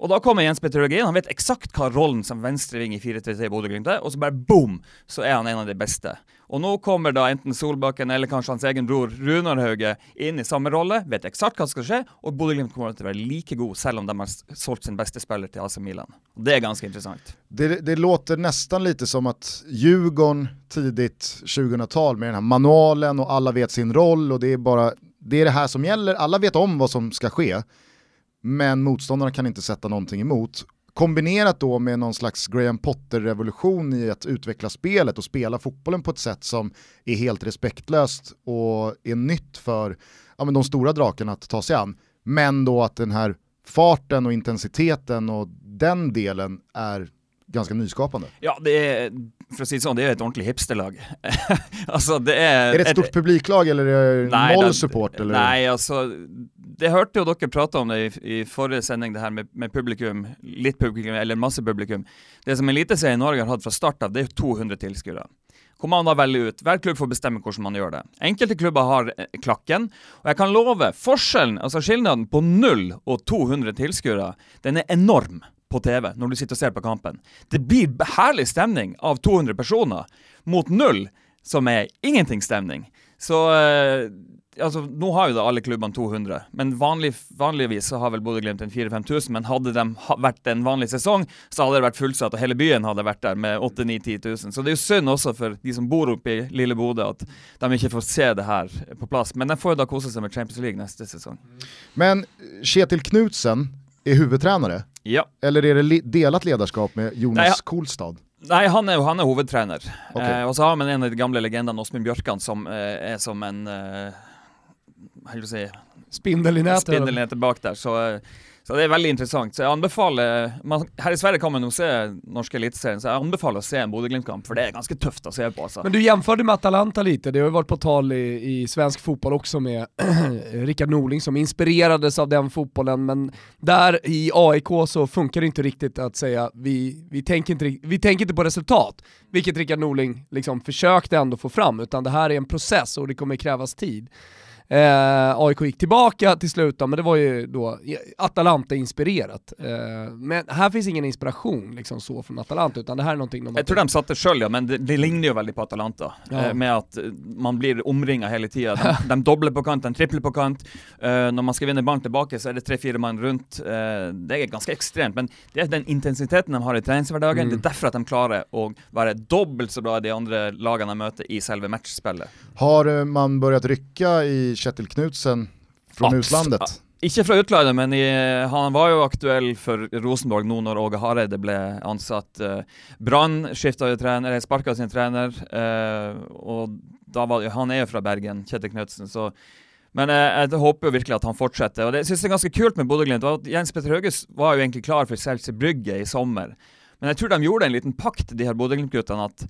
Och då kommer Jens Petter Hauge in. Han vet exakt vad rollen som vänsterving i 4-3-3 Bodø/Glimt är. Och så bara boom, så är han en av de bästa. Och nu kommer då enten Solbakken eller kanske hans egen bror Runar Hauge in i samma rolle. Vet exakt vad som ska ske. Och Bodø/Glimt kommer att vara lika god, även om de har sålt sin bästa spelare till AC Milan. Och det är ganska intressant. Det låter nästan lite som att Djurgården tidigt 2000-tal med den här manualen och alla vet sin roll. Och det är bara... Det är det här som gäller. Alla vet om vad som ska ske. Men motståndarna kan inte sätta någonting emot. Kombinerat då med någon slags Graham Potter-revolution i att utveckla spelet och spela fotbollen på ett sätt som är helt respektlöst och är nytt för de stora drakarna att ta sig an. Men då att den här farten och intensiteten och den delen är ganska nyskapande. Ja, det är, för att säga så, det är ett ordentligt hipsterlag. Alltså, är det ett stort publiklag eller är det noll support? Eller? Nej, alltså, det hörde jag dock prata om det i förra sändning, det här med publikum, lite publikum eller massa publikum. Det som elitserien i Norge har haft från start av, det är 200 tillskuddare. Kommer väl ut. Varje klubb får bestämma hur man gör det. Enkelte klubbar har klacken. Och jag kan lova, skillnaden på 0 och 200 tillskuddare, den är enorm. På TV, när du sitter och ser på kampen. Det blir härlig stämning av 200 personer mot 0 som är ingenting stämning. Så alltså nu har ju då alla klubban 200, men vanligtvis så har väl Bodø Glimt en 4-5 tusen, men hade de varit en vanlig säsong så hade det varit fullsatt och hela byn hade varit där med 8-9-10 tusen. Så det är ju synd också för de som bor uppe i lilla Bodø att de inte får se det här på plats, men de får ju då kosa sig med Champions League nästa säsong. Men Kjetil Knutsen är huvudtränare. Ja. Eller är det delat ledarskap med Jonas Kolstad? Nej, han är huvudtränare. Okay. Och så har man en av de gamla legenderna, Åsmund Björkan, som är som en spindel i nätet bak där. Så det är väldigt intressant. Så jag anbefaler, här i Sverige kommer man nog se norska elitserien, så jag anbefaler att se en Bodø/Glimt-kamp, för det är ganska tufft att se på. Alltså. Men du jämförde med Atalanta lite, det har ju varit på tal i svensk fotboll också med Rickard Norling som inspirerades av den fotbollen, men där i AIK så funkar det inte riktigt att säga vi tänker inte på resultat, vilket Rickard Norling liksom försökte ändå få fram, utan det här är en process och det kommer krävas tid. AIK gick tillbaka till slut då, men det var ju då Atalanta inspirerat, men här finns ingen inspiration liksom så från Atalanta, utan det här är någonting de... Jag tror de satte själva, men det ligner ju väldigt på Atalanta, med att man blir omringad hela tiden, de dobblar på kant, de tripplar på kant, när man ska vinna barn tillbaka så är det 3-4 man runt, det är ganska extremt, men det är den intensiteten de har i träningsvardagen, det är därför att de klarar att vara dubbelt så bra de andra lagarna möter i själva matchspelet. Har man börjat rycka i Kjetil Knutsen från utlandet? Inte från utlandet, men han var ju aktuell för Rosenborg nu när Åge Hareide blev ansatt. Brann skiftade tränare, sparkade sin tränare, och då var, han är från Bergen, Kjetil Knutsen, så... Men jag hoppas verkligen att han fortsätter. Och det syns det ganska kul med Bodø/Glimt att Jens Petter Hauge var ju egentligen klar för Celtic Brygge i sommar. Men jag tror de gjorde en liten pakt, de här Bodø/Glimt-gutarna, att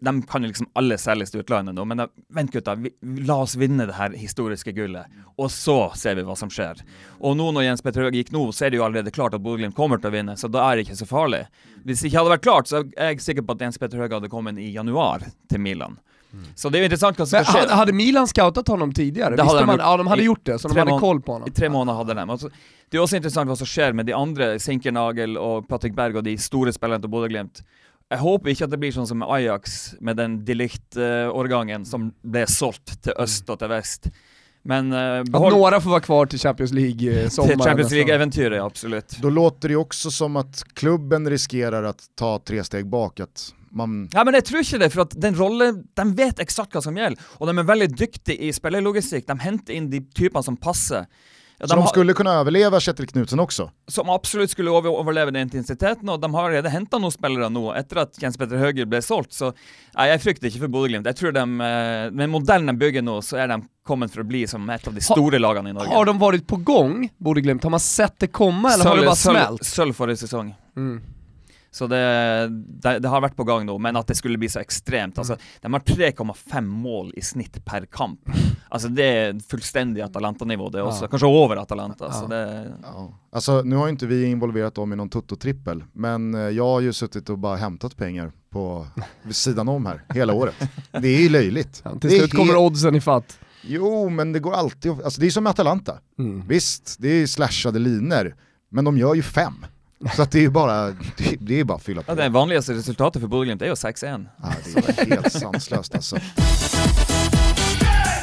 de kan ju liksom alla säljas till utlandet då, men vänt gutta, låt oss vinna det här historiska gullet och så ser vi vad som sker. Och nu när Jens Petter Hauge gick nu så är det ju redan klart att Bodø Glimt kommer att vinna, så då är det inte så farligt. Hvis det inte hade varit klart så är jag säker på att Jens Petter Hauge hade kommit i januari till Milan. Så det är intressant vad som ska ske. Hade Milan scoutat honom tidigare? De hade gjort det, så de hade koll på honom. I 3 månader hade de. Alltså, det är också intressant vad som sker med de andra, Sinkernagel och Patrick Berg och de stora spelarna till Bodø Glimt. Jag hoppas inte att det blir sånt som Ajax med den delikt-årgången som blev sålt till öst och till väst. Men att några får vara kvar till Champions League sommaren. Till Champions League-äventyret, absolut. Då låter det också som att klubben riskerar att ta 3 steg bak. Ja, men jag tror inte det, för att den rollen, de vet exakt vad som gäller. Och de är väldigt duktiga i spelarlogistik. De hämtar in de typerna som passar. Ja, så de skulle kunna överleva Kjetil Knutsen också? Som absolut skulle överleva den intensiteten, och de har redan hämtat några spelare nu efter att Jens Petter Hauge blev sålt. Så nej, jag fryktar inte för Bodø Glimt. Jag tror de, med modellen de bygger nu, så är de kommit för att bli som ett av de stora lagen i Norge. Har de varit på gång, Bodø Glimt? Har man sett det komma, eller har det bara smält? Sölv förra säsongen. Så det har varit på gång då, men att det skulle bli så extremt. Alltså, de har 3,5 mål i snitt per kamp. Alltså det är fullständig Atalanta-nivå det också. Ja. Kanske över Atalanta. Ja. Så det... ja. Alltså nu har ju inte vi involverat dem i någon tutto-trippel, men jag har ju suttit och bara hämtat pengar på sidan om här hela året. Det är ju löjligt. Ja, till slut kommer oddsen i fatt. Jo, men det går alltid. Alltså det är som Atalanta. Visst, det är slashade linjer, men de gör ju 5. Så att det är ju bara att fylla på. Ja, det vanligaste resultatet för Bodø Glimt är ju 6-1. Ja, det är helt sanslöst alltså.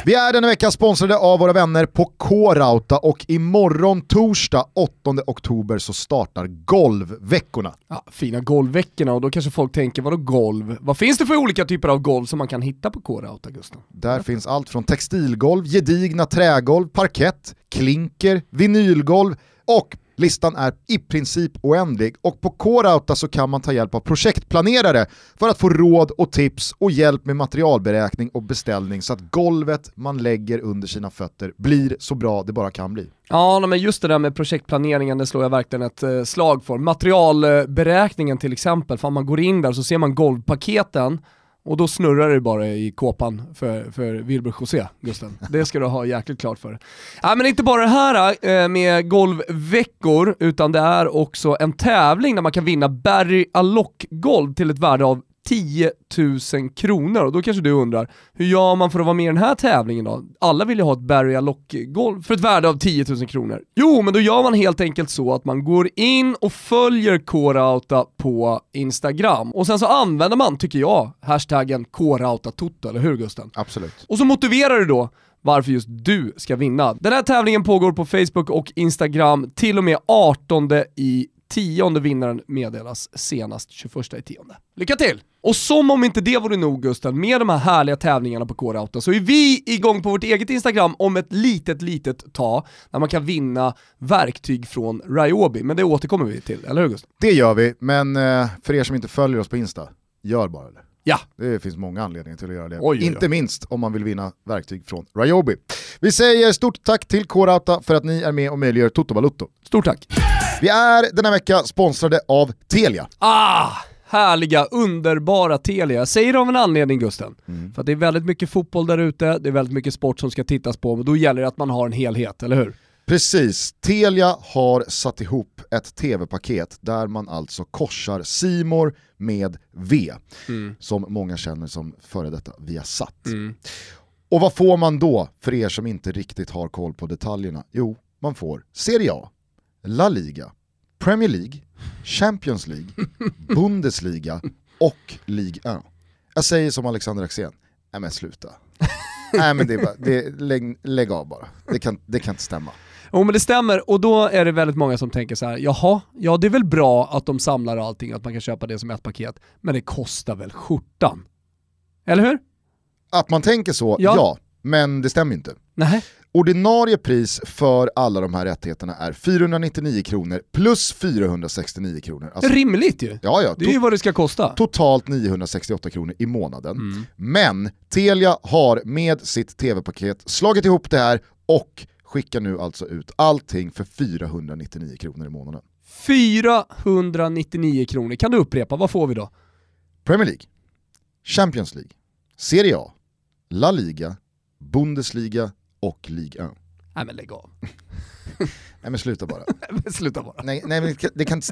Vi är denna vecka sponsrade av våra vänner på K-Rauta, och imorgon torsdag 8 oktober så startar golvveckorna. Ja, fina golvveckorna, och då kanske folk tänker, vadå golv? Vad finns det för olika typer av golv som man kan hitta på K-Rauta, Gustav? Där finns allt från textilgolv, gedigna trägolv, parkett, klinker, vinylgolv och... Listan är i princip oändlig, och på K-Rauta så kan man ta hjälp av projektplanerare för att få råd och tips och hjälp med materialberäkning och beställning, så att golvet man lägger under sina fötter blir så bra det bara kan bli. Ja, men just det där med projektplaneringen, det slår jag verkligen ett slag för. Materialberäkningen till exempel, för man går in där så ser man golvpaketen. Och då snurrar det bara i kåpan för Wilbur José, Gustav. Det ska du ha jäkligt klart för. Ja, men inte bara det här med golvveckor, utan det är också en tävling där man kan vinna Barry Alloc-golv till ett värde av 10 000 kronor. Och då kanske du undrar, hur gör man för att vara med i den här tävlingen då? Alla vill ju ha ett Barry Lock-golv för ett värde av 10 000 kronor. Jo, men då gör man helt enkelt så att man går in och följer K-Rauta på Instagram. Och sen så använder man, tycker jag, hashtaggen K-Rauta-Toto, eller hur Gusten? Absolut. Och så motiverar du då varför just du ska vinna. Den här tävlingen pågår på Facebook och Instagram till och med 18/10. Vinnaren meddelas senast 21/10. Lycka till! Och som om inte det vore nog, Gusten, med de här härliga tävlingarna på K-Rauta så är vi igång på vårt eget Instagram om ett litet tag när man kan vinna verktyg från Ryobi. Men det återkommer vi till, eller hur Gusten? Det gör vi, men för er som inte följer oss på Insta, gör bara det. Ja. Det finns många anledningar till att göra det. Oj. Inte minst om man vill vinna verktyg från Ryobi. Vi säger stort tack till K-Rauta för att ni är med och möjliggör Toto Balotto. Stort tack! Vi är den här veckan sponsrade av Telia. Ah! Härliga, underbara Telia. Säger det av en anledning, Gusten. För att det är väldigt mycket fotboll där ute. Det är väldigt mycket sport som ska tittas på. Men då gäller det att man har en helhet, eller hur? Precis. Telia har satt ihop ett tv-paket där man alltså korsar Simor med V. Som många känner som före detta Viasat. Och vad får man då för er som inte riktigt har koll på detaljerna? Jo, man får Serie A, La Liga, Premier League, Champions League, Bundesliga och Ligue 1. Jag säger som Alexander Axén, nej men sluta. Nej men det är bara, lägg av bara. Det kan inte stämma. Jo, men det stämmer, och då är det väldigt många som tänker så här: jaha, ja det är väl bra att de samlar allting, att man kan köpa det som ett paket, men det kostar väl skjortan. Eller hur? Att man tänker så, ja men det stämmer inte. Nej. Ordinarie pris för alla de här rättigheterna är 499 kronor plus 469 kronor. Alltså, rimligt ju. Ja, det är ju vad det ska kosta. Totalt 968 kronor i månaden. Men Telia har med sitt tv-paket slagit ihop det här och skickar nu alltså ut allting för 499 kronor i månaden. 499 kronor. Kan du upprepa, vad får vi då? Premier League, Champions League, Serie A, La Liga, Bundesliga och Liga. Nej men lägg av. Nej men sluta bara. Nej men det kan inte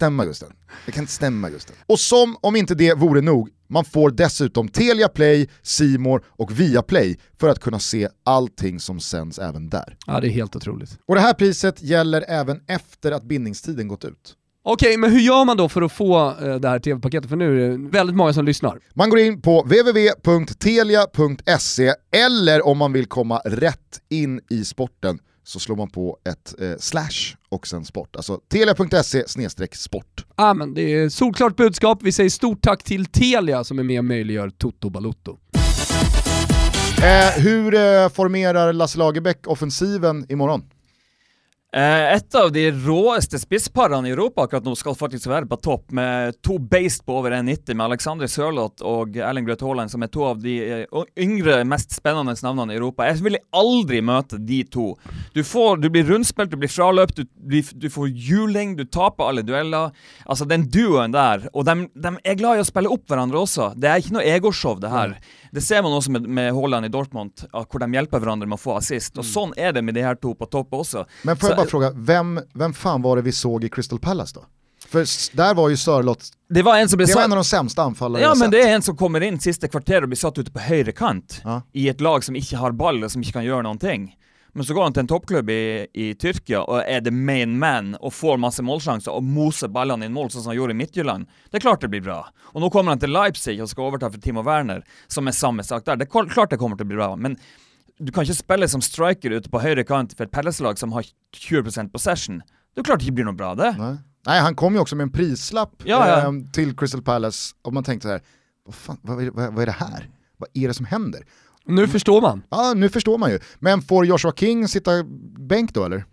stämma, Gusten. Och som om inte det vore nog, man får dessutom Telia Play, C More och Viaplay för att kunna se allting som sänds även där. Ja, det är helt otroligt. Och det här priset gäller även efter att bindningstiden gått ut. Okej, men hur gör man då för att få det här tv-paketet? För nu är det väldigt många som lyssnar. Man går in på www.telia.se, eller om man vill komma rätt in i sporten så slår man på ett slash och sen sport. Alltså telia.se/sport. Ja, men det är solklart budskap. Vi säger stort tack till Telia som är med och möjliggör Toto Balotto. Hur formerar Lars Lagerbäck offensiven imorgon? Ett av de råeste spissparene i Europa akkurat nå skal faktisk være på topp, med to based på over 1,90 med Alexander Sørloth og Erling Braut Håland, som er to av de yngre, mest spennende navnene i Europa. Jeg vil aldri møte de to. Du blir rundspilt, du blir fraløpt, du får juling, du taper alle dueller. Altså den duoen der, og de er glad i å spille opp hverandre også. Det er ikke noe egoshow det her. Det ser man også med Håland i Dortmund, hvor de hjelper hverandre med å få assist. Og sånn är det med de her to på topp også. Men får jeg bara fråga, vem fan var det vi såg i Crystal Palace då? För där var ju Sørloth. Det var en av de sämsta anfallarna. Ja, men det är en som kommer in sista kvarter och blir satt ute på höger kant i ett lag som inte har boll och som inte kan göra någonting. Men så går han till en toppklubb i Tyrkia och är the main man och får massa målchanser och moser ballen i en mål som han gjorde i Midtjylland. Det är klart det blir bra. Och nu kommer han till Leipzig och ska överta för Timo Werner som är samma sak där. Det är klart det kommer att bli bra, men du kan inte spela som striker ute på höger kant för ett Palace-lag som har 20% possession. Det är klart det blir något bra där. Nej, han kom ju också med en prislapp till Crystal Palace. Och man tänkte så här, vad är det här? Vad är det som händer? Nu förstår man. Ja, nu förstår man ju. Men får Joshua King sitta bänk då, eller?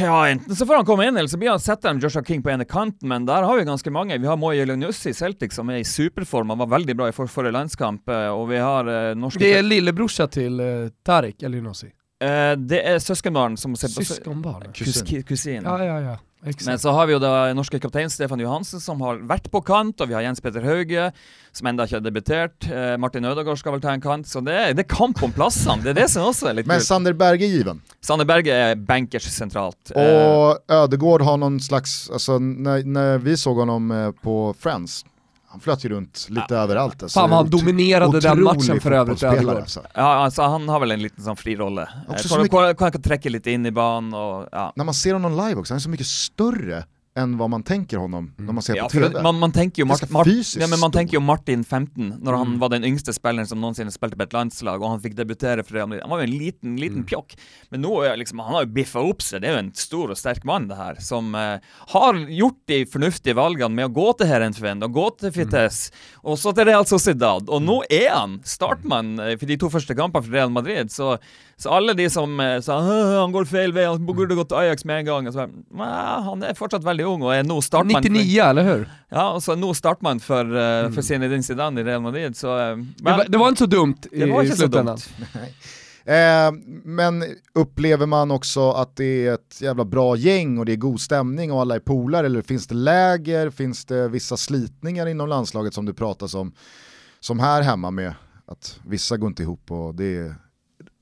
Ja, enten så får han komma in eller så blir han sätta med Joshua King på ena kanten, men där har vi ganska många. Vi har Moje Elunussi i Celtic som är i superform och var väldigt bra i förra landskamp, och vi har norska... Det är lillebrorsa till Tarik Elunussi. Det är syskonbarn som... Syskonbarn? Kusin. Ja. Exakt. Men så har vi ju då norska kapten Stefan Johansen som har varit på kant, och vi har Jens Petter Hauge som ända inte har debuterat. Martin Ödegård ska väl ta en kant, så det är kamp om platsen. Det är det som också är lite. Men Sander Berge är given. Sander Berge är bankers centralt. Och Ödegård har någon slags, alltså när vi såg honom på Friends, Han flöt ju runt lite överallt alltså. Fan, han dominerade den matchen för övrigt alltså. Ja, alltså han har väl en liten sån fri rolle. Han kan träcka lite in i banan och ja. När man ser honom live också, han är så mycket större än vad man tänker honom när man ser på TV. Man tänker ju Martin 15 när han var den yngsta spelaren som någonsin spelade på ett landslag och han fick debutera för Real Madrid. Han var ju en liten pjock. Men nu är liksom, han har ju biffat upp sig. Det är ju en stor och stark man det här som har gjort det förnuftiga valgen med att gå till Heerenveen och gå till Vitesse och så till Real Sociedad. Och nu är han startman för de två första kampen för Real Madrid. Så alla de som sa han går fel väg, han borde gå till Ajax med en gång. Och så, han är fortsatt väldigt ung och är nog startman 99, eller hur? Ja, och så nog startman för Zinedine Zidane i Real Madrid. Så, det var inte så dumt i slutändan. Men upplever man också att det är ett jävla bra gäng och det är god stämning och alla är polare, eller finns det läger, finns det vissa slitningar inom landslaget som du pratar om, som här hemma med att vissa går inte ihop och det är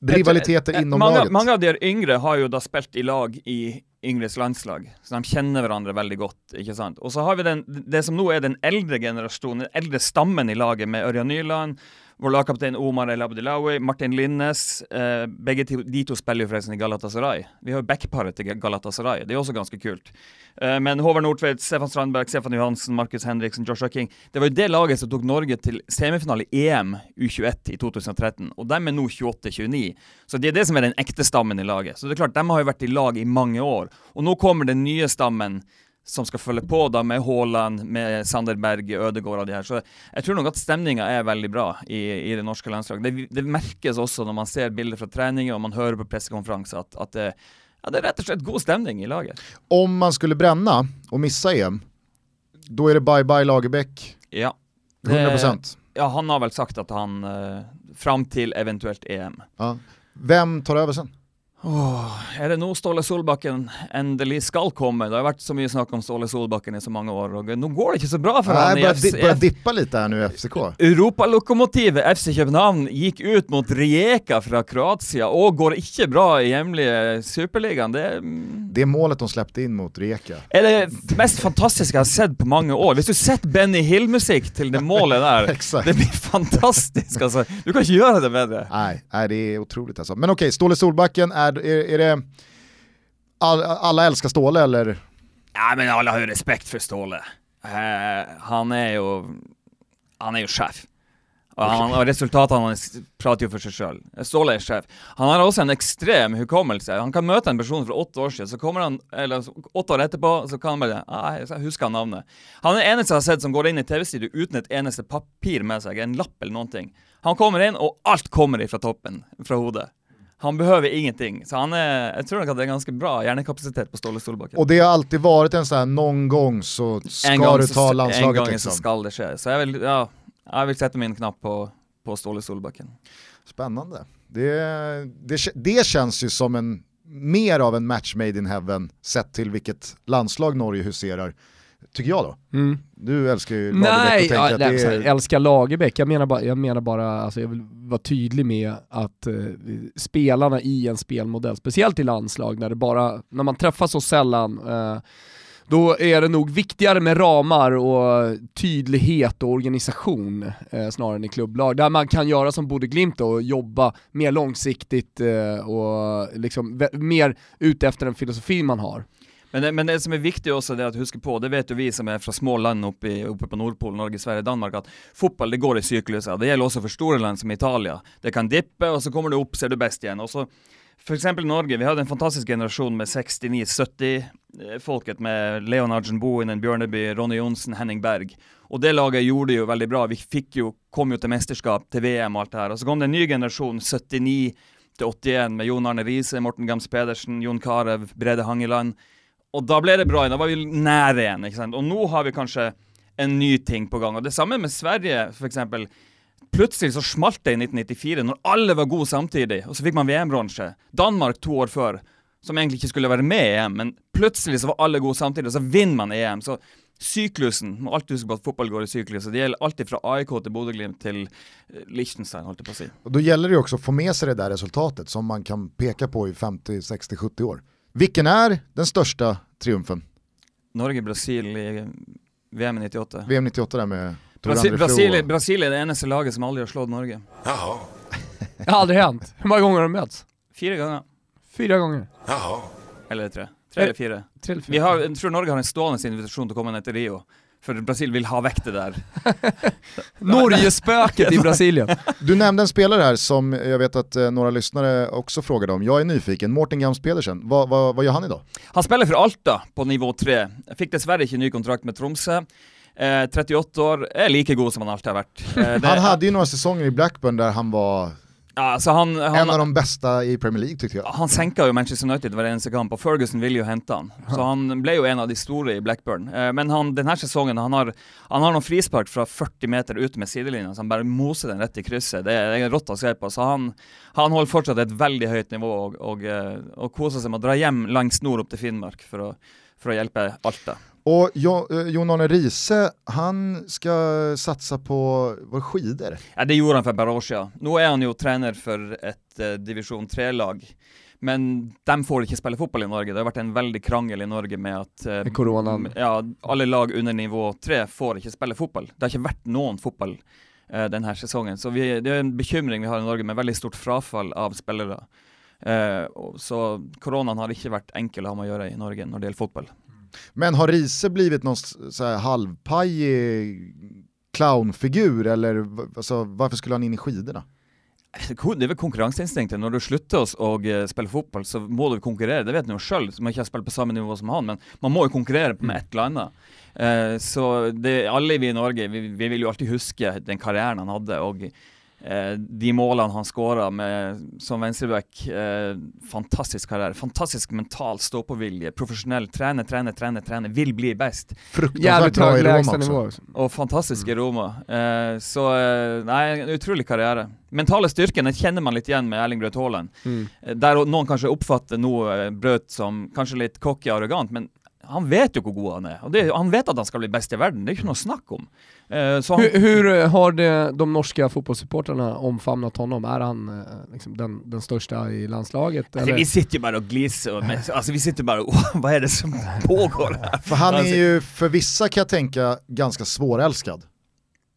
rivaliteter inom laget? Många av de yngre har ju då spelat i lag i Yngres landslag, så de känner varandra väldigt gott, inte sant? Och så har vi det som nu är den äldre generationen, den äldre stammen i laget med Örjan Nyland, vår lagkapten Omar El Abdelawi, Martin Linnes, bägge de spelar ju förresten i Galatasaray. Vi har ju backparet i Galatasaray, det är också ganska kul. Men Håvard Nordtveit, Stefan Strandberg, Stefan Johansson, Marcus Henriksen, Joshua King, det var ju det laget som tog Norge till semifinal i EM U21 i 2013, och de är nu 28-29. Så det är det som är den äkta stammen i laget. Så det är klart, de har ju varit i lag i många år, och nu kommer den nya stammen som ska följa på då med Håland, med Sander Berge, Ödegård och det här. Så jag tror nog att stämningen är väldigt bra i det norska landslaget. Det märks också när man ser bilder från träningen och man hör på presskonferenser att det är rätt och god stämning i laget. Om man skulle bränna och missa EM, då är det bye-bye Lagerbäck. Ja. 100%. Ja, han har väl sagt att han fram till eventuellt EM. Ja. Vem tar över sen? Är det nog Ståle Solbakken ändelig skal komme? Det har varit så mycket snack om Ståle Solbakken i så många år, och nu går det inte så bra för han. Börjar dippa lite här nu i FCK. Europa-lokomotivet FC København gick ut mot Rijeka från Kroatien och går inte bra i hemliga Superligan. Det målet de släppte in mot Rijeka är det mest fantastiska jag har sett på många år. Visst du sett Benny Hill-musik till det målet där? Exakt. Det blir fantastiskt alltså. Du kan inte göra det bättre. Nej, det är otroligt alltså. Men okej, Ståle Solbakken är det alla älskar Ståle, eller? Nej, men alla har ju respekt för Ståle. Han är ju chef. Och resultaten pratar ju för sig själv. Ståle är chef. Han har också en extrem hukommelse. Han kan möta en person för 8 år sedan, så kommer han, eller 8 år efterpå, så kan han bara huska namnet. Han är en av sett som går in i tv-studio utan ett enaste papper med sig, en lapp eller någonting. Han kommer in och allt kommer ifrån toppen, från hodet. Han behöver ingenting. Så jag tror att det är ganska bra hjärnekapacitet på Ståle Solbakken. Och det har alltid varit en sån här, någon gång så ska du ta landslaget. En gång liksom, så ska det ske. Så jag vill sätta min knapp på Ståle Solbakken. Spännande. Det känns ju som en mer av en match made in heaven sett till vilket landslag Norge huserar. Tycker jag då. Mm. Du älskar ju Lagerbäck. Jag älskar Lagerbäck. Jag menar bara alltså jag vill vara tydlig med att spelarna i en spelmodell, speciellt i landslag när man träffas så sällan, då är det nog viktigare med ramar och tydlighet och organisation snarare än i klubblag. Där man kan göra som Bodø/Glimt och jobba mer långsiktigt och liksom mer ute efter den filosofi man har. Men det som är viktigt också är att huska på, det vet ju vi som är från små land uppe på Nordpolen, Norge, Sverige, Danmark, att fotboll det går i cykluser. Det gäller också för stora land som Italien. Det kan dippa och så kommer det upp, ser du bäst igen. Och så, för exempel Norge, vi hade en fantastisk generation med 69-70 folket med Leonard Boinen, Björneby, Ronny Jonsson, Henning Berg. Och det laget gjorde ju väldigt bra. Vi kom ju till mästerskap, till VM och allt det här. Och så kom det en ny generation, 79-81 med Jon Arne Riise, Morten Gams Pedersen, Jon Carew, Brede Hangeland. Och då blev det bra, då var vi nära igen. Ikke sant? Och nu har vi kanske en ny ting på gång. Och det samma med Sverige, för exempel. Plötsligt så smalt det i 1994 när alla var goda samtidigt. Och så fick man VM-brons. Danmark 2 år för, som egentligen inte skulle vara med i EM. Men plötsligt så var alla goda samtidigt och så vinner man EM. Så cyklusen, allt du ska på att fotboll går i cyklusen. Det gäller alltid från AIK till Bodø/Glimt till Liechtenstein, håller det på att säga. Och då gäller det också att få med sig det där resultatet som man kan peka på i 50, 60, 70 år. Vilken är den största triumfen? Norge-Brasil i VM 98. VM 98 där med Brasilien är det enda laget som aldrig har slått Norge. Jaha. Det har aldrig hänt. Hur många gånger har de möts? 4 gånger. 4 gånger? Jaha. Eller 3. 3 eller 4. 3 eller 4. Jag tror Norge har en stående invitation att komma ner till Rio. För Brasil vill ha väck det där. Norgespöket i Brasilien. Du nämnde en spelare här som jag vet att några lyssnare också frågade om. Jag är nyfiken. Morten Gams Pedersen. Vad gör han idag? Han spelar för Alta på nivå 3. Fick dessvärre inte ny kontrakt med Tromsø. 38 år. Är lika god som han alltid har varit. Han hade ju några säsonger i Blackburn där han var... Alltså han, en av de bästa i Premier League tycker jag. Han sänkade ju Manchester United varje kamp och Ferguson ville ju hämta han. Så han blev ju en av de stora i Blackburn. Men han, den här säsongen han har någon frispark från 40 meter ut med sidelinjen. Så han bara mosar den rätt i krysset. Det är en rått att se på. Så han håller fortsatt ett väldigt högt nivå och kosar sig med att dra hem långt norr upp till Finnmark för att hjälpa Alta. Och Jon Arne Riise, han ska satsa på skidor. Ja, det gjorde han för Borussia. Nu är han ju tränare för ett division 3-lag. Men de får inte spela fotboll i Norge. Det har varit en väldigt krangel i Norge med att coronan. Ja, alla lag under nivå 3 får inte spela fotboll. Det har inte varit någon fotboll den här säsongen. Så det är en bekymring vi har i Norge med väldigt stort frafall av spelare. Så coronan har inte varit enkel att ha med att göra i Norge när det gäller fotboll. Men har Riise blivit någon så här halvpajig clownfigur eller alltså, varför skulle han in i skidorna? Det är väl konkurrensinstinkten. När du slutar oss och spela fotboll så måste du konkurrera. Det vet ni själv. Man kan spela på samma nivå som han, men man måste konkurrera med ett eller annat. Så det, alla vi i Norge, vi vill ju alltid huska den karriären han hade och de målen han skårar med som vänsterback, fantastisk karriär, fantastisk mental stå på vilje, professionell träna, vill bli bäst. Fruktansvärt bra i Roma också. Och fantastisk i Roma. Så en otrolig karriär. Mentala styrkan, det känner man lite igen med Erling Braut Håland. Där någon kanske uppfattar nog Braut som kanske lite kockig och arrogant, men han vet ju hur god han är. Och han vet att han ska bli bäst i världen. Det är inte något snack om. Så hur har de norska fotbollssupporterna omfamnat honom? Är han liksom den största i landslaget? Alltså, vi sitter ju bara och glisar. Alltså, vi sitter bara och vad är det som pågår här? För han är ju för vissa kan jag tänka ganska svårälskad.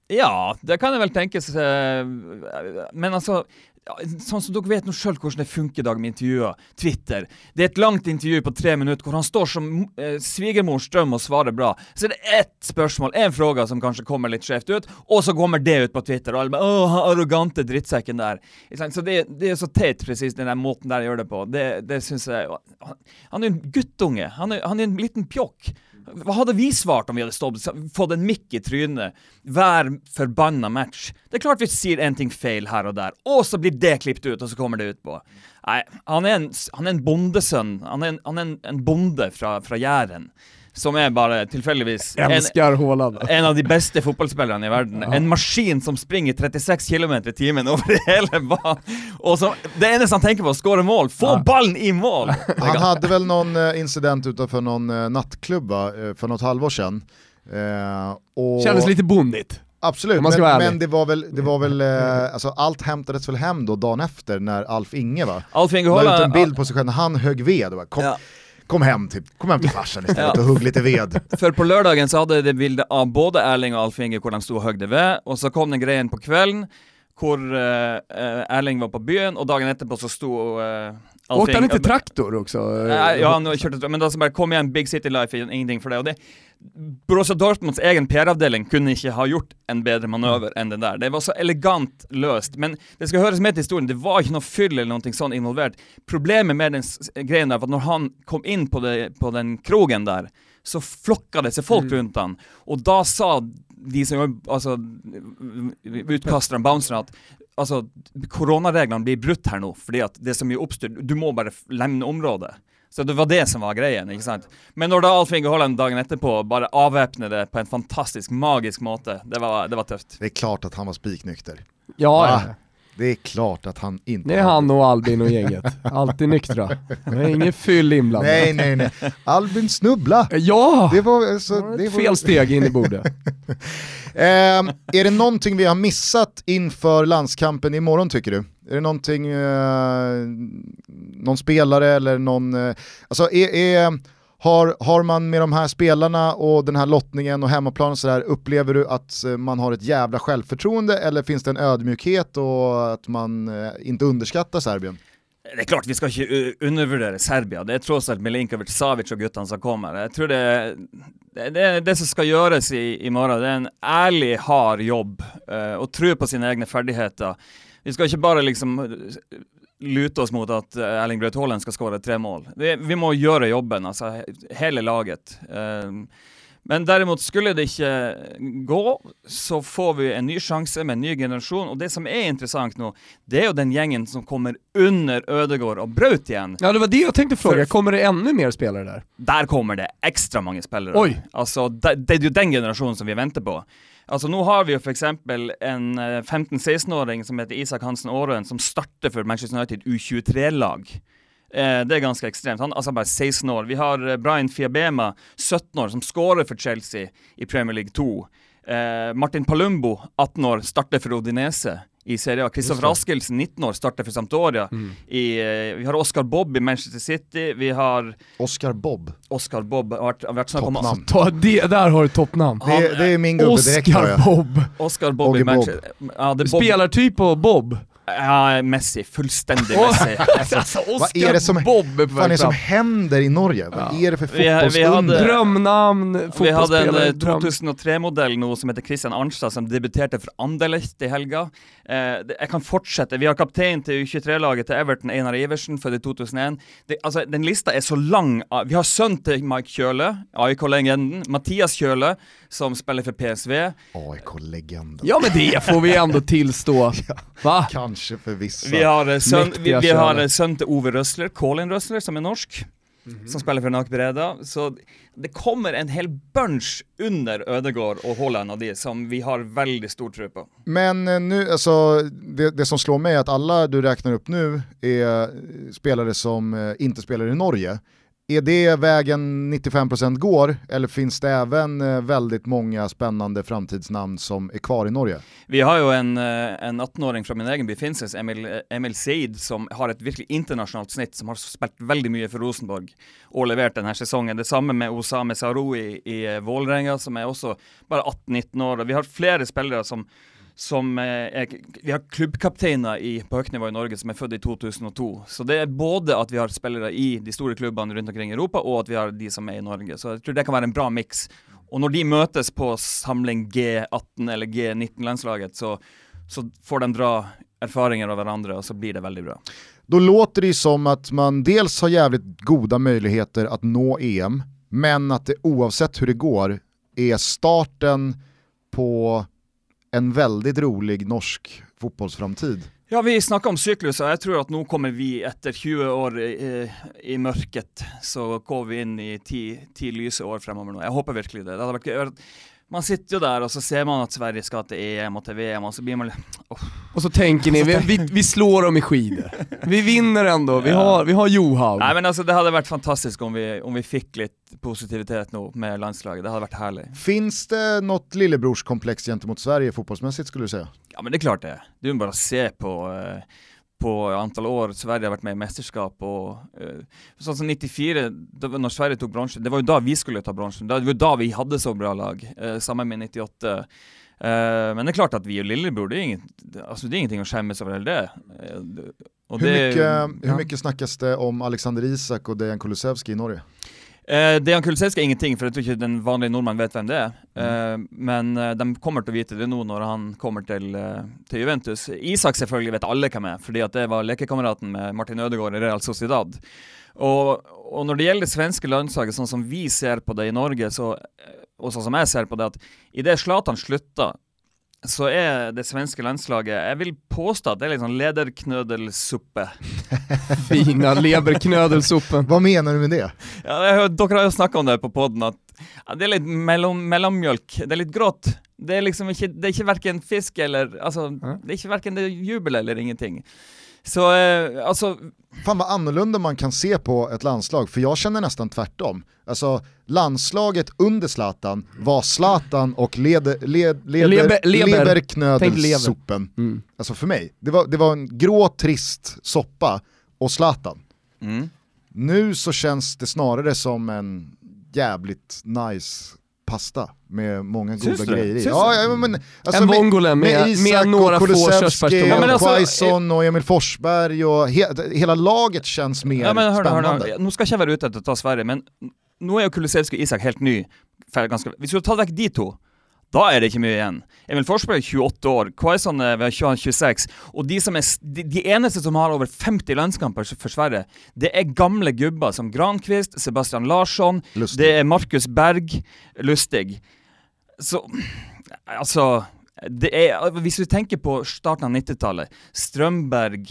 Ja, det kan jag väl tänka sig. Men alltså... sånn som dere vet nå selv hvordan det funker i dag med intervjuer, Twitter. Det är ett långt intervju på 3 minutter hvor han står som svigermors strøm och svarar bra. Så är det ett spørsmål, en fråga som kanske kommer lite skjevt ut, och så kommer det ut på Twitter och alla åh, arrogante drittsäcken där. Så det är så tätt precis den där måten där gör det på. Det syns jag, han är en guttunge, han är en liten pjokk. Vad hade vi svart om vi hade stått fått en mick i trynet var förbannad match? Det är klart vi ser någonting fel här och där. Och så blir det klippt ut och så kommer det ut på. Nej, han är en bondesön. Han är en bonde från Jären som är bara tillfälligtvis en av de bästa fotbollsspelarna i världen. Ja. En maskin som springer 36 km i timmen över hela banan. Och så det enda han tänker på att skåra mål, få ballen i mål. Han hade väl någon incident utanför någon nattklubba för något halvår sedan. Och kändes lite bondigt. Absolut, men det var väl alltså allt hämtades väl hem då dagen efter när Alf Inge la ut en bild på sig själv när han högg ved och kom hem till farsan istället och hugg lite ved. För på lördagen så hade det bilder av både Erling och Alf Inge där de stod och högde ved och så kom den grejen på kvällen där Erling var på byn och dagen efter så stod Alf Inge lite traktor också. Ja, nu körde men då så bara kom igen Big City Life ingenting för det och det Borussia Dortmunds egen PR-avdelning kunde inte ha gjort en bättre manöver än den där. Det var så elegant löst. Men det ska höras med till historien. Det var inte något fyll eller någonting sånt involverat. Problemet med den grejen där var att när han kom in på den krogen där så flockade sig folk runt han. Och då sa de som alltså, utkastade bouncern att alltså, coronareglerna blir brutt här nu. För att det som är uppstyrt, du må bara lämna området. Så det var det som var grejen, ikke sant? Men når da Alf Inge Håland dagen etterpå bare avvæpnede på en fantastisk, magisk måte, det var tøft. Det är klart att han var spiknykter. Ja. Det är klart att han inte... Det är han och Albin och gänget. Alltid nyktra. Det är ingen fyll inblandad. Nej. Albin snubbla. Ja! Det var fel steg in i bordet. Är det någonting vi har missat inför landskampen imorgon tycker du? Är det någonting någon spelare eller någon... alltså, Har man med de här spelarna och den här lottningen och hemmaplanen och sådär, upplever du att man har ett jävla självförtroende, eller finns det en ödmjukhet och att man inte underskattar Serbien? Det är klart vi ska inte undervärdera Serbien. Det är trots allt Milinkovic Savic och guttan som kommer. Jag tror det som ska göras i morgon, det är en ärlig, hard jobb och tro på sina egna färdigheter. Vi ska inte bara liksom luta oss mot att Erling Braut Håland ska skåra 3 mål. Vi måste göra jobben, alltså hela laget. Men däremot skulle det inte gå, så får vi en ny chans med en ny generation. Och det som är intressant nu, det är ju den gängen som kommer under Ödegård och Braut igen. Ja, det var det jag tänkte fråga. Kommer det ännu mer spelare där? Där kommer det extra många spelare. Oj. Alltså, det är ju den generation som vi väntar på. Alltså nu har vi ju för exempel en 15-16-åring som heter Isak Hansen Åren som startar för Manchester United U23-lag. Det är ganska extremt. Han är alltså bara 16 år. Vi har Brian Fiabema, 17 år, som skårar för Chelsea i Premier League 2. Martin Palumbo, 18 år, startar för Odinese i Serie A. Kristoffer Raskelsen, 19 år, startar för Sampdoria. Mm. Vi har Oscar Bobb i Manchester City. Vi har... Oscar Bobb har varit snart om... Det där har du toppnamn. Det är min gubbe direkt. Oscar Bobb i Manchester. Ja, det spelar typ på Bobb. Ja, Messi, fullständig Messi. Alltså, vad är det som, fan är det som händer i Norge? Vad är det för fotbollsstund? Drömnamn, fotbollsspelare. Vi hade en 2003-modell nu som heter Christian Arnstad som debuterade för Anderlecht i helga. Jag kan fortsätta. Vi har kapten till U23-laget till Everton, Einar Iversen, född i 2001. Alltså, den lista är så lång. Vi har sönt till Mike Kjøle, AIK-legenden. Mathias Kjøle som spelar för PSV. AIK-legenden. Ja, men det får vi ändå tillstå. Va? Kanske. För vissa. Vi har sönt Ove Rössler, Colin Rössler som är norsk, som spelar för Nack Breda. Så det kommer en hel bunch under Ödegård och Håland och det som vi har väldigt stor tro på. Men nu, alltså, det som slår mig är att alla du räknar upp nu är spelare som inte spelar i Norge. Är det vägen 95% går, eller finns det även väldigt många spännande framtidsnamn som är kvar i Norge? Vi har ju en 18-åring från min egen by, Finnsnes, Emil Seid, som har ett verkligt internationellt snitt, som har spelat väldigt mycket för Rosenborg och levererat den här säsongen. Detsamma med Osame Sarou i Vålrenga, som är också bara 18-19 år. Vi har flera spelare vi har klubbkaptener på högt nivå i Norge som är född i 2002. Så det är både att vi har spelare i de stora klubbarna runt omkring Europa och att vi har de som är i Norge. Så jag tror det kan vara en bra mix. Och när de mötes på samling G18 eller G19-landslaget så får de dra erfarenheter av varandra och så blir det väldigt bra. Då låter det som att man dels har jävligt goda möjligheter att nå EM, men att det oavsett hur det går är starten på en väldigt rolig norsk fotbollsframtid. Ja, vi snackar om cyklus och jag tror att nu kommer vi efter 20 år i mörket så går vi in i 10 lyse år framöver nu. Jag hoppas verkligen det. Det hade varit, man sitter ju där och så ser man att Sverige ska till EM och till VM och så blir man... Oh. Och så tänker ni, vi slår dem i skidor. Vi vinner ändå, vi har Johaug. Nej, men alltså, det hade varit fantastiskt om vi fick lite positivitet nog med landslaget. Det hade varit härligt. Finns det något lillebrorskomplex gentemot Sverige fotbollsmässigt skulle du säga? Ja, men det är klart det. Du bara se på antal år Sverige har varit med i mästerskap och sånt som 94 då, när Sverige tog bronsen, det var ju då vi skulle ta bronsen, det var då vi hade så bra lag, samma med 98, men det är klart att vi och lillebror, det är ingenting att skämmas över det. Och hur mycket snackas det om Alexander Isak och Dejan Kulusevski i Norge? Dejan Kulusevski är ingenting, för jag tror inte den vanliga norrman vet vem det är. Men de kommer att veta det nu när han kommer till Juventus. Isak selvfølgelig vet alla kan med, för att det var lekekamraten med Martin Ödegård i Real Sociedad. Och när det gäller svenska landslaget, sånn som vi ser på det i Norge, så, och sånn som jag ser på det, att i det Zlatan slutter, så är det svenska landslaget, jag vill påstå att det är liksom lederknödelsuppe. Fina leberknödelsuppen. Vad menar du med det? Ja, dock har jag snackat om det på podden, att det är lite mellanmjölk, det är lite grått. Det är liksom inte, det är inte varken fisk eller, alltså, det är inte varken det jubel eller ingenting. Så alltså, fan vad annorlunda man kan se på ett landslag, för jag känner nästan tvärtom. Alltså landslaget under Zlatan var Zlatan och leberknödelsoppen. Alltså för mig, det var en grå trist soppa och Zlatan. Mm. Nu så känns det snarare som en jävligt nice pasta med många goda grejer i. Ja, men, alltså, en Vongole med Isak med några få körsbärstorn. Ja, alltså, Quaison och Emil Forsberg och hela laget känns mer spännande. Nu ska jag käva ut att ta Sverige, men nu är Kulusevski och Isak helt ny. Ganska, vi skulle ta väck de to. Då är det inte mycket igen. Emil Forsberg är 28 år, Quaison är 26 och de som är de enaste som har över 50 landskamper för Sverige. Det är gamla gubbar som Granqvist, Sebastian Larsson, Lustig. Det är Marcus Berg, Lustig. Så alltså det är hvis vi tänker på starten av 90-talet, Strömberg,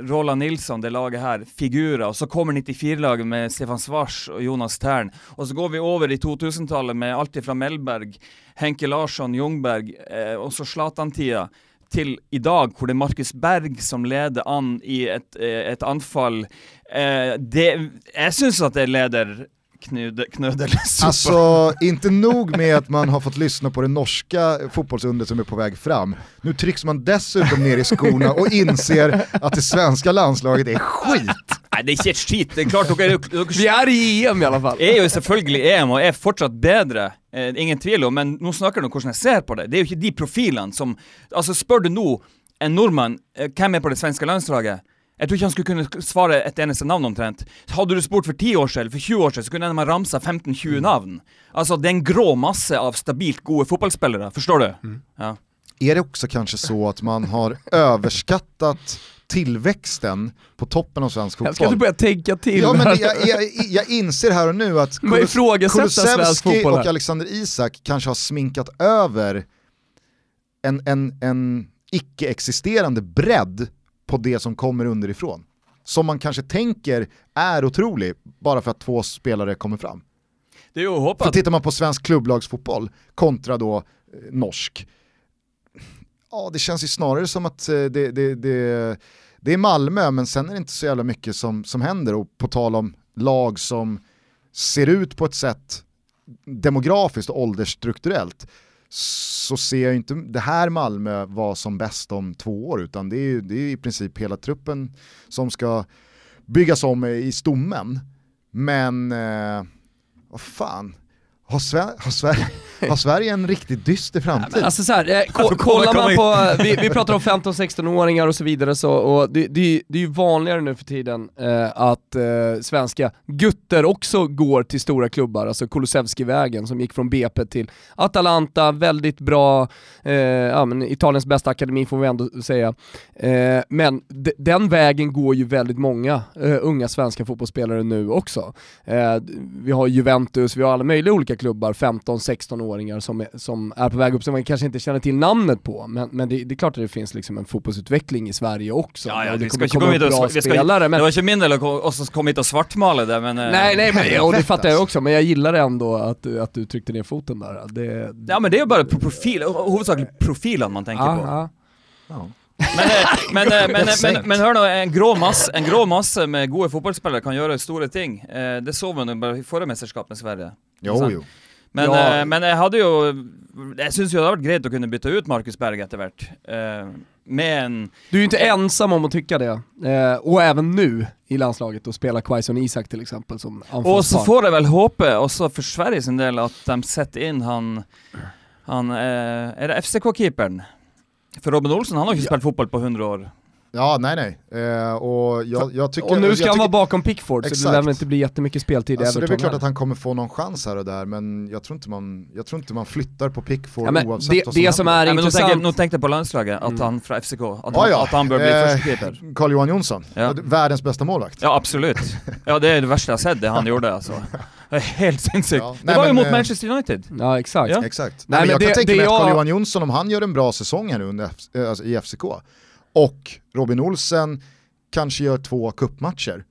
Roland Nilsson, det laget här, Figura, och så kommer 94-laget med Stefan Svars och Jonas Tern, och så går vi över i 2000-talet med allt från Mellberg, Henke Larsson, Ljungberg och så Zlatan-tida till idag, hvor det är Marcus Berg som leder an i ett anfall. Jag syns att det leder knödelsuppe. Alltså, inte nog med att man har fått lyssna på det norska fotbollsundret som är på väg fram. Nu trycks man dessutom ner i skorna och inser att det svenska landslaget är skit. Nej, det är inte skit. Det är klart, vi är i EM i alla fall. EU är selvfølgelig EM och är fortsatt bättre. Ingen tvivel om, men nu snackar de om hur jag ser på det. Det är ju inte de profilen som... Alltså, spör du nu en nordman kan med på det svenska landslaget? Jag tror inte han skulle kunna svara ett eneste namn omtrent. Hade du sport för 10 år sedan, för 20 år sedan, så kunde man ramsa 15-20 namn. Alltså det är en grå massa av stabilt goda fotbollsspelare, förstår du? Mm. Ja. Är det också kanske så att man har överskattat tillväxten på toppen av svensk fotboll? Jag ska inte börja tänka till. Ja, men jag inser här och nu att Kulusevski och Alexander Isak kanske har sminkat över en icke-existerande bredd på det som kommer underifrån, som man kanske tänker är otrolig bara för att två spelare kommer fram. Det är ju hoppat. För tittar man på svensk klubblagsfotboll kontra då norsk. Ja, det känns ju snarare som att det är Malmö, men sen är det inte så jävla mycket som händer. Och på tal om lag som ser ut på ett sätt demografiskt och åldersstrukturellt, så ser jag inte det här Malmö var som bäst om 2 år, utan det är i princip hela truppen som ska byggas om i stommen. Men vad fan, har Sverige en riktigt dyster framtid? Ja, alltså så här, kollar man på, vi pratar om 15-16-åringar och så vidare, så, och det är ju vanligare nu för tiden att svenska gutter också går till stora klubbar. Alltså Kulusevski-vägen som gick från BP till Atalanta, väldigt bra, ja, men Italiens bästa akademi får vi ändå säga. Men den vägen går ju väldigt många unga svenska fotbollsspelare nu också. Vi har Juventus, vi har alla möjliga olika klubbar, 15-16-åringar som är på väg upp, som man kanske inte känner till namnet på, men det är klart att det finns liksom en fotbollsutveckling i Sverige också. Ja, det kommer komma bra spelare. Det var inte mindre att vi kom hit och svartmalade där, men... Nej, och det fattar jag också, men jag gillar ändå att du tryckte ner foten där. Ja, men det är bara huvudsakligen profilen man tänker på. Ja. Men hör nu, en grå massa med goda fotbollsspelare kan göra stora ting. Det såg man bara i förra mästerskapet i Sverige. Jo. Men jag syns ju det hade varit grejt att kunna byta ut Marcus Berg eftervärt. Men du är ju inte ensam om att tycka det. Och även nu i landslaget och spela Quaison Isak till exempel som anfallspar. Och så får det väl hoppa, och så för Sveriges en del, att de sätter in han är det FCK-keepern? För Robin Olsen, han har ju inte spelat fotboll på 100 år. Ja, nej. Och jag tycker, och nu ska han vara bakom Pickford, exakt. Så det lär väl inte bli jättemycket speltid i Everton. Det är väl klart att han kommer få någon chans här och där, men jag tror inte man flyttar på Pickford, ja, oavsett det som är intressant. Men nu tänkte på landslaget, att han från FCK, att han bör bli första keeper. Carl Johan Jonsson, världens bästa målvakt. Ja, absolut. Ja, det är det värsta jag sett, det han gjorde alltså. Helt sinnssykt. Ja. Det var ju mot Manchester United. Ja, exakt. Ja. Exakt. Nej, men jag kan tänka mig att Carl Johan Jonsson, om han gör en bra säsong här under i FCK, och Robin Olsen kanske gör 2 cupmatcher,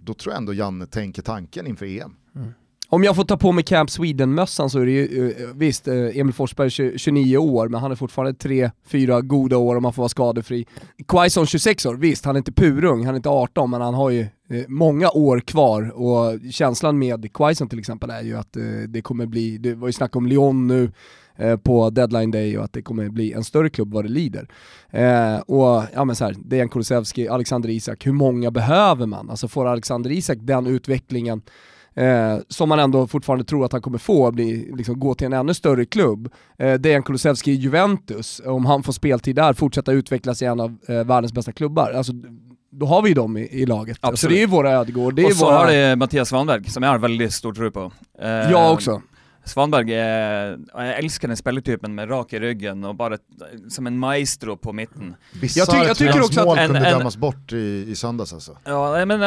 då tror jag ändå Janne tänker tanken inför EM. Mm. Om jag får ta på mig Camp Sweden-mössan, så är det ju visst, Emil Forsberg 29 år, men han är fortfarande 3-4 goda år om han får vara skadefri. Quaison 26 år, visst, han är inte purung, han är inte 18, men han har ju många år kvar, och känslan med Quaison till exempel är ju att det kommer bli, det var ju snack om Lyon nu, på deadline day och att det kommer bli en större klubb vad det lider. Och ja, men så här, Dejan Kulusevski, Alexander Isak, hur många behöver man? Alltså får Alexander Isak den utvecklingen som man ändå fortfarande tror att han kommer få, bli, liksom, gå till en ännu större klubb. Dejan Kulusevski i Juventus, om han får speltid där, fortsätta utvecklas i en av världens bästa klubbar. Alltså, då har vi dem i laget. Absolut. Så det är ju våra Ödegård. Och så har det Mattias Svanberg som jag är väldigt stor tro på. Jag också. Svanberg, jag älskar den speltypen med rak i ryggen och bara som en maestro på mitten. Jag tycker också att han kunde dömas bort i söndags alltså. Ja, men,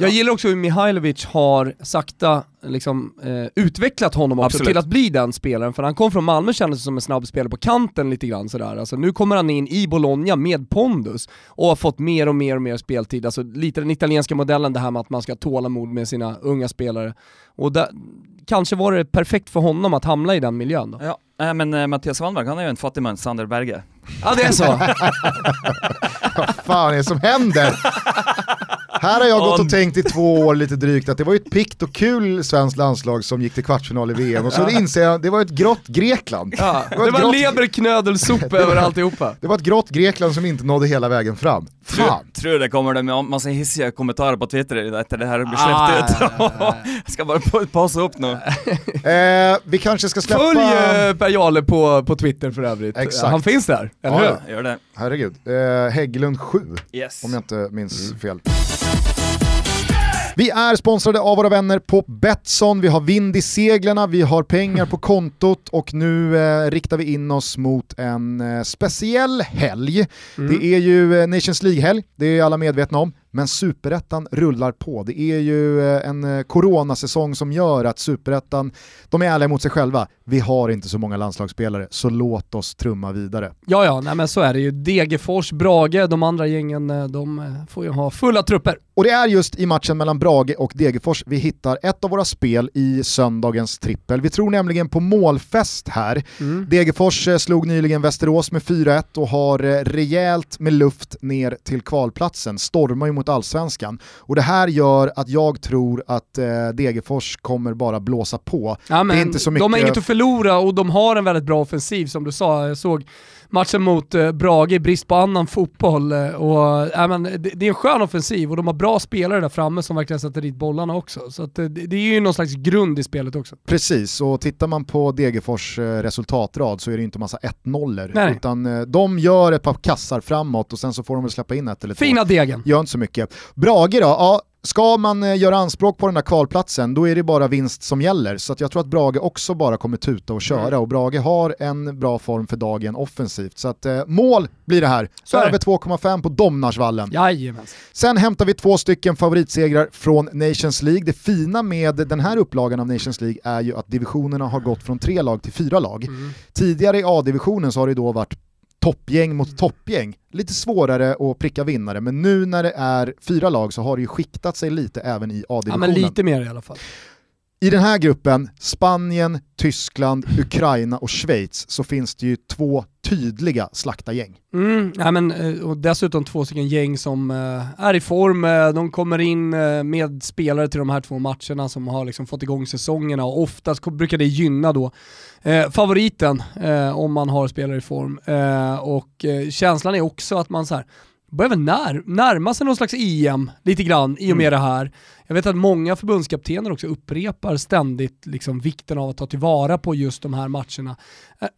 jag gillar också hur Mihailovic har sakta liksom, utvecklat honom också till att bli den spelaren, för han kom från Malmö, kändes som en snabb spelare på kanten lite grann sådär. Alltså, nu kommer han in i Bologna med pondus och har fått mer och mer och mer speltid. Alltså, lite den italienska modellen, det här med att man ska ha tålamod med sina unga spelare, och där kanske var det perfekt för honom att hamna i den miljön då. Ja, men Mattias Svanberg, han är ju en fattig man, Sander Berge. Ja, det är så. Vad fan är det som händer? Här har jag gått och tänkt i 2 år lite drygt att det var ju ett pikt och kul svenskt landslag som gick till kvartsfinal i VM, och så inser jag, det var ett grått Grekland. Ja, det var leberknödelsopp över alltihopa. Det var ett grått Grekland som inte nådde hela vägen fram. Fan. Tror det kommer det med en massa hissiga kommentarer på Twitter efter det här blir släppt ut. Ska bara passa upp nu. Vi kanske ska släppa... Följ Per Jarle på Twitter för övrigt. Exakt. Han finns där, eller hur? Ja, gör det. Herregud. Häggelund 7, yes. Om jag inte minns fel. Vi är sponsrade av våra vänner på Betsson. Vi har vind i seglarna, vi har pengar på kontot, och nu riktar vi in oss mot en speciell helg. Mm. Det är ju Nations League-helg, det är alla medvetna om. Men Superettan rullar på. Det är ju en coronasäsong som gör att Superettan, de är ärliga mot sig själva. Vi har inte så många landslagsspelare, så låt oss trumma vidare. Ja, nej, men så är det ju. Degerfors, Brage, de andra gängen, de får ju ha fulla trupper. Och det är just i matchen mellan Brage och Degerfors vi hittar ett av våra spel i söndagens trippel. Vi tror nämligen på målfest här. Mm. Degerfors slog nyligen Västerås med 4-1 och har rejält med luft ner till kvalplatsen. Stormar ju mot allsvenskan. Och det här gör att jag tror att Degerfors kommer bara blåsa på. Ja, men det är inte så mycket... De har inget att förlora och de har en väldigt bra offensiv, som du sa. Jag såg matchen mot Brage i brist på annan fotboll. Och, ja, men det är en skön offensiv och de har bra spelare där framme som verkligen sätter dit bollarna också. Så att det är ju någon slags grund i spelet också. Precis, och tittar man på Degerfors resultatrad så är det inte massa 1-0, utan de gör ett par kassar framåt och sen så får de väl släppa in ett eller två. Fina Degen. Gör inte så mycket. Brage då, ja, ska man göra anspråk på den där kvalplatsen, då är det bara vinst som gäller. Så att jag tror att Brage också bara kommer tuta och köra. Mm. Och Brage har en bra form för dagen offensivt. Så att mål blir det här. Så över 2,5 på Domnarsvallen. Jajamens. Sen hämtar vi 2 stycken favoritsegrar från Nations League. Det fina med den här upplagan av Nations League är ju att divisionerna har gått från 3 lag till 4 lag. Mm. Tidigare i A-divisionen så har det då varit toppgäng mot toppgäng. Lite svårare att pricka vinnare, men nu när det är 4 lag så har det ju skiktat sig lite även i A-divisionen. Ja, men lite mer i alla fall. I den här gruppen, Spanien, Tyskland, Ukraina och Schweiz, så finns det ju 2 tydliga slaktagäng. Mm, ja, men, och dessutom 2 stycken gäng som är i form. De kommer in med spelare till de här 2 matcherna som har liksom fått igång säsongerna, och oftast brukar det gynna då favoriten om man har spelare i form. Och känslan är också att man så här börjar väl närma sig någon slags EM lite grann i och med det här. Jag vet att många förbundskaptener också upprepar ständigt liksom vikten av att ta tillvara på just de här matcherna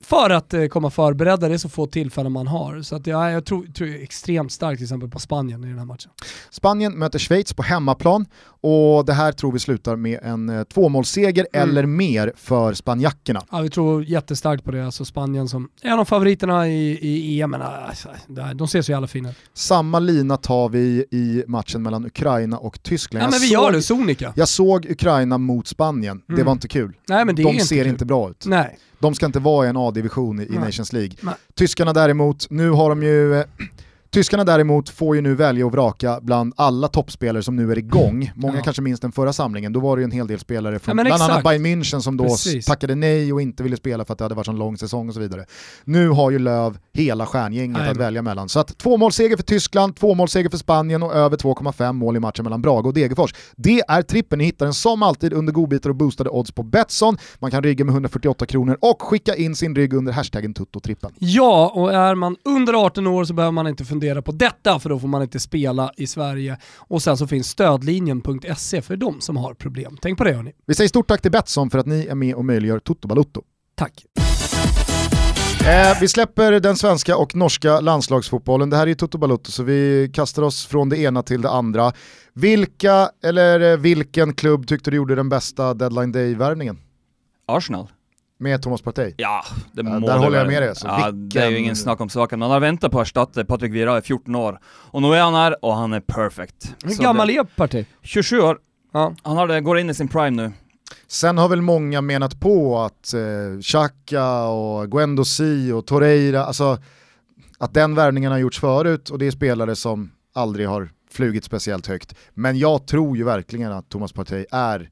för att komma förberedda. Det är så få tillfällen man har. Så att jag tror extremt starkt till exempel på Spanien i den här matchen. Spanien möter Schweiz på hemmaplan, och det här tror vi slutar med en 2-målseger eller mer för spanjackerna. Ja, vi tror jättestarkt på det. Alltså Spanien som är en av favoriterna i EM. Alltså, de ser så jävla fina. Samma lina tar vi i matchen mellan Ukraina och Tyskland. Ja, men vi gör det, Sonika. Jag såg Ukraina mot Spanien. Det var inte kul. Nej, men de ser inte bra ut. Nej. De ska inte vara i en A-division i Nations League. Nej. Tyskarna däremot, nu har de ju Tyskarna däremot får ju nu välja och vraka bland alla toppspelare som nu är igång. Många kanske minns den förra samlingen. Då var det ju en hel del spelare från bland annat Bayern München som då tackade nej och inte ville spela för att det hade varit en lång säsong och så vidare. Nu har ju Löv hela stjärngänget att välja mellan. Så att 2-0-seger för Tyskland, 2-0-seger för Spanien och över 2,5 mål i matchen mellan Braga och Degerfors. Det är trippen. Ni hittar den som alltid under godbitar och boostade odds på Betsson. Man kan rygga med 148 kronor och skicka in sin rygg under hashtaggen Tuttotrippen. Ja, och är man under 18 år så behöver man inte fundera på detta, för då får man inte spela i Sverige. Och sen så finns stödlinjen.se för de som har problem. Tänk på det, hörni. Vi säger stort tack till Betsson för att ni är med och möjliggör Toto Balotto. Tack. Vi släpper den svenska och norska landslagsfotbollen. Det här är ju Toto Balotto, så vi kastar oss från det ena till det andra. Vilka eller vilken klubb tyckte du gjorde den bästa Deadline Day-värvningen? Arsenal. Med Thomas Partey. Ja, det må där håller jag med dig. Ja, vilken... Det är ju ingen snack om saken. Man har väntat på att erstatta Patrik Vieira i 14 år. Och nu är han här och han är perfekt. Hur gammal är Partey? 27 år. Ja. Han går in i sin prime nu. Sen har väl många menat på att Xhaka och Guendouzi och Torreira, alltså att den värvningen har gjorts förut och det är spelare som aldrig har flugit speciellt högt. Men jag tror ju verkligen att Thomas Partey är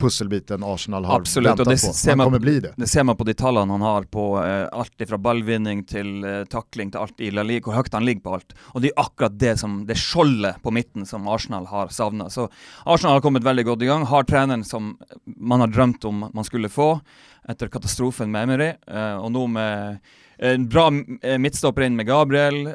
pusselbiten Arsenal har väntat på. Ser man kommer bli det. Det ser man på de talen han har på allt ifrån ballvinning till tackling till allt i La Liga och högt han ligger på allt. Och det är akkurat det som det skjoldet på mitten som Arsenal har savnat. Så Arsenal har kommit väldigt god igång, har tränaren som man har drömt om man skulle få efter katastrofen med Emery och nu med en bra mittstopper in med Gabriel,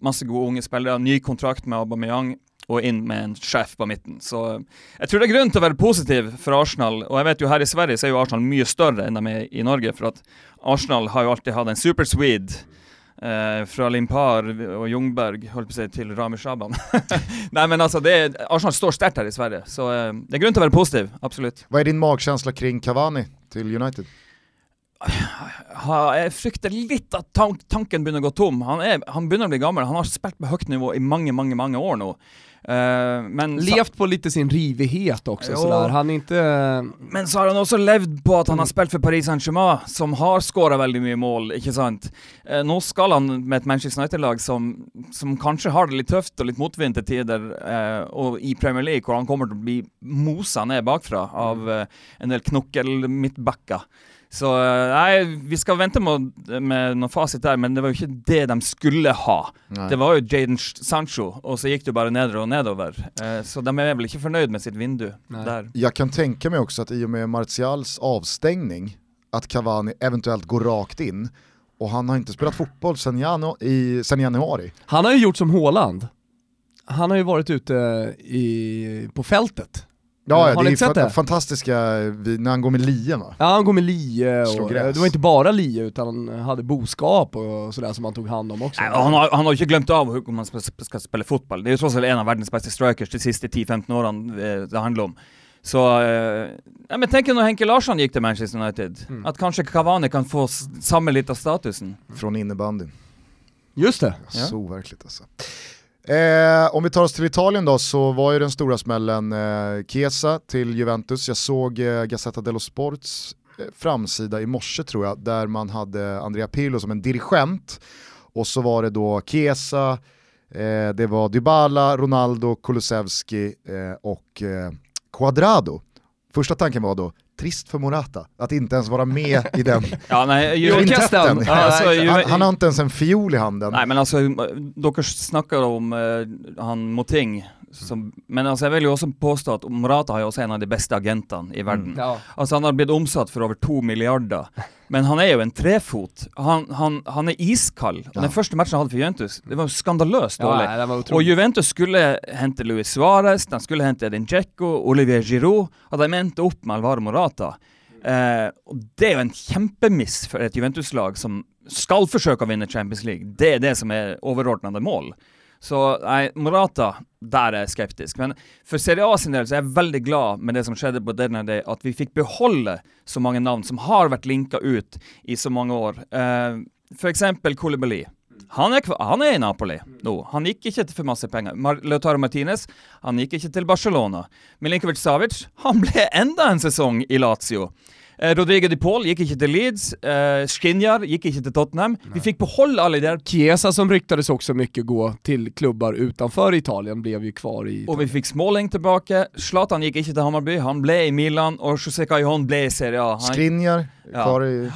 massa goda unga spelare, ny kontrakt med Aubameyang. Och in med en chef på mitten. Så jag tror det är grund att vara positiv för Arsenal. Och jag vet ju här i Sverige så är ju Arsenal mycket större än de är i Norge. För att Arsenal har ju alltid haft en super Swede. Från Limpar och Ljungberg höll på sig till Rami Shaban. Nej men alltså, Arsenal står starkt här i Sverige. Så det är grund att vara positiv, absolut. Vad är din magkänsla kring Cavani till United? Jag frykter lite att tanken börjar gå tom. Han börjar bli gammal. Han har spelat på högt nivå i många år nu. Men levt på lite sin rivighet också sådär. Han är inte... Men så har han också levt på att han har spelat för Paris Saint-Germain som har skårat väldigt mycket mål, inte sant? Nu ska han med ett Manchester United-lag som kanske har det lite tufft och lite motvind i tider och i Premier League, och han kommer att bli mosan ner bakifrån av en del knockel mittbacka. Så nej, vi ska vänta med någon facit där, men det var ju inte det de skulle ha. Nej. Det var ju Jadon Sancho och så gick det bara nedåt och nedover. Så de är väl inte förnöjd med sitt vindu där. Jag kan tänka mig också att i och med Martials avstängning att Cavani eventuellt går rakt in, och han har inte spelat fotboll sedan januari. Han har ju gjort som Håland. Han har ju varit ute på fältet. Ja, har det är det fantastiska när han går med lie, va? Ja, han går med lie. Och det var inte bara lie, utan han hade boskap och sådär som han tog hand om också. Nej, han har ju glömt av hur man ska spela fotboll. Det är ju trots allt en av världens bästa strikers de sista 10-15 åren det handlar om. Så men tänk när Henke Larsson gick till Manchester United. Mm. Att kanske Cavani kan få samma lite statusen. Från innebandyn. Just det. Ja. Så verkligt alltså. Om vi tar oss till Italien då, så var ju den stora smällen Chiesa till Juventus. Jag såg Gazzetta dello Sports framsida i morse, tror jag, där man hade Andrea Pirlo som en dirigent, och så var det då Chiesa, det var Dybala, Ronaldo, Kulusevski och Cuadrado. Första tanken var då trist för Morata att inte ens vara med i den. Ja, nej, orkestern. Ja, alltså, han har inte ens en fiol i handen. Nej, men alltså dock snackar om han Moting som, men alltså jag vill ju också påstå att Morata har ju också en av de bästa agenten i världen. Ja. Alltså han har blivit omsatt för över 2 miljarder. Men han är ju en trefot. Han är iskall. Ja. Den första matchen han hade för Juventus, det var skandalöst dåligt. Ja, var och Juventus skulle hämta Luis Suarez, de skulle hämta Edin Dzeko, Olivier Giroud, och de hämtade upp med Alvaro Morata. Och det är ju en jättemiss för ett Juventus-lag som ska försöka vinna Champions League. Det är det som är överordnade mål. Så nej, Morata, där är skeptisk. Men för Serie A sin del så är jag väldigt glad med det som skedde på Deadline Day, att vi fick behålla så många namn som har varit linkat ut i så många år. För exempel Koulibaly. Han är i Napoli nu. Han gick inte till för massa pengar. Lautaro Martinez, han gick inte till Barcelona. Milinkovic Savic, han blev ända en säsong i Lazio. Rodrigo de Paul gick inte till Leeds, Skriniar gick inte till Tottenham. Nej. Vi fick behålla alla där. Chiesa, som ryktades också mycket gå till klubbar utanför Italien, blev ju kvar i Italien. Och vi fick Smalling tillbaka. Zlatan gick inte till Hammarby, han blev i Milan, och José Callejon blev i Serie A. Skriniar kvar i...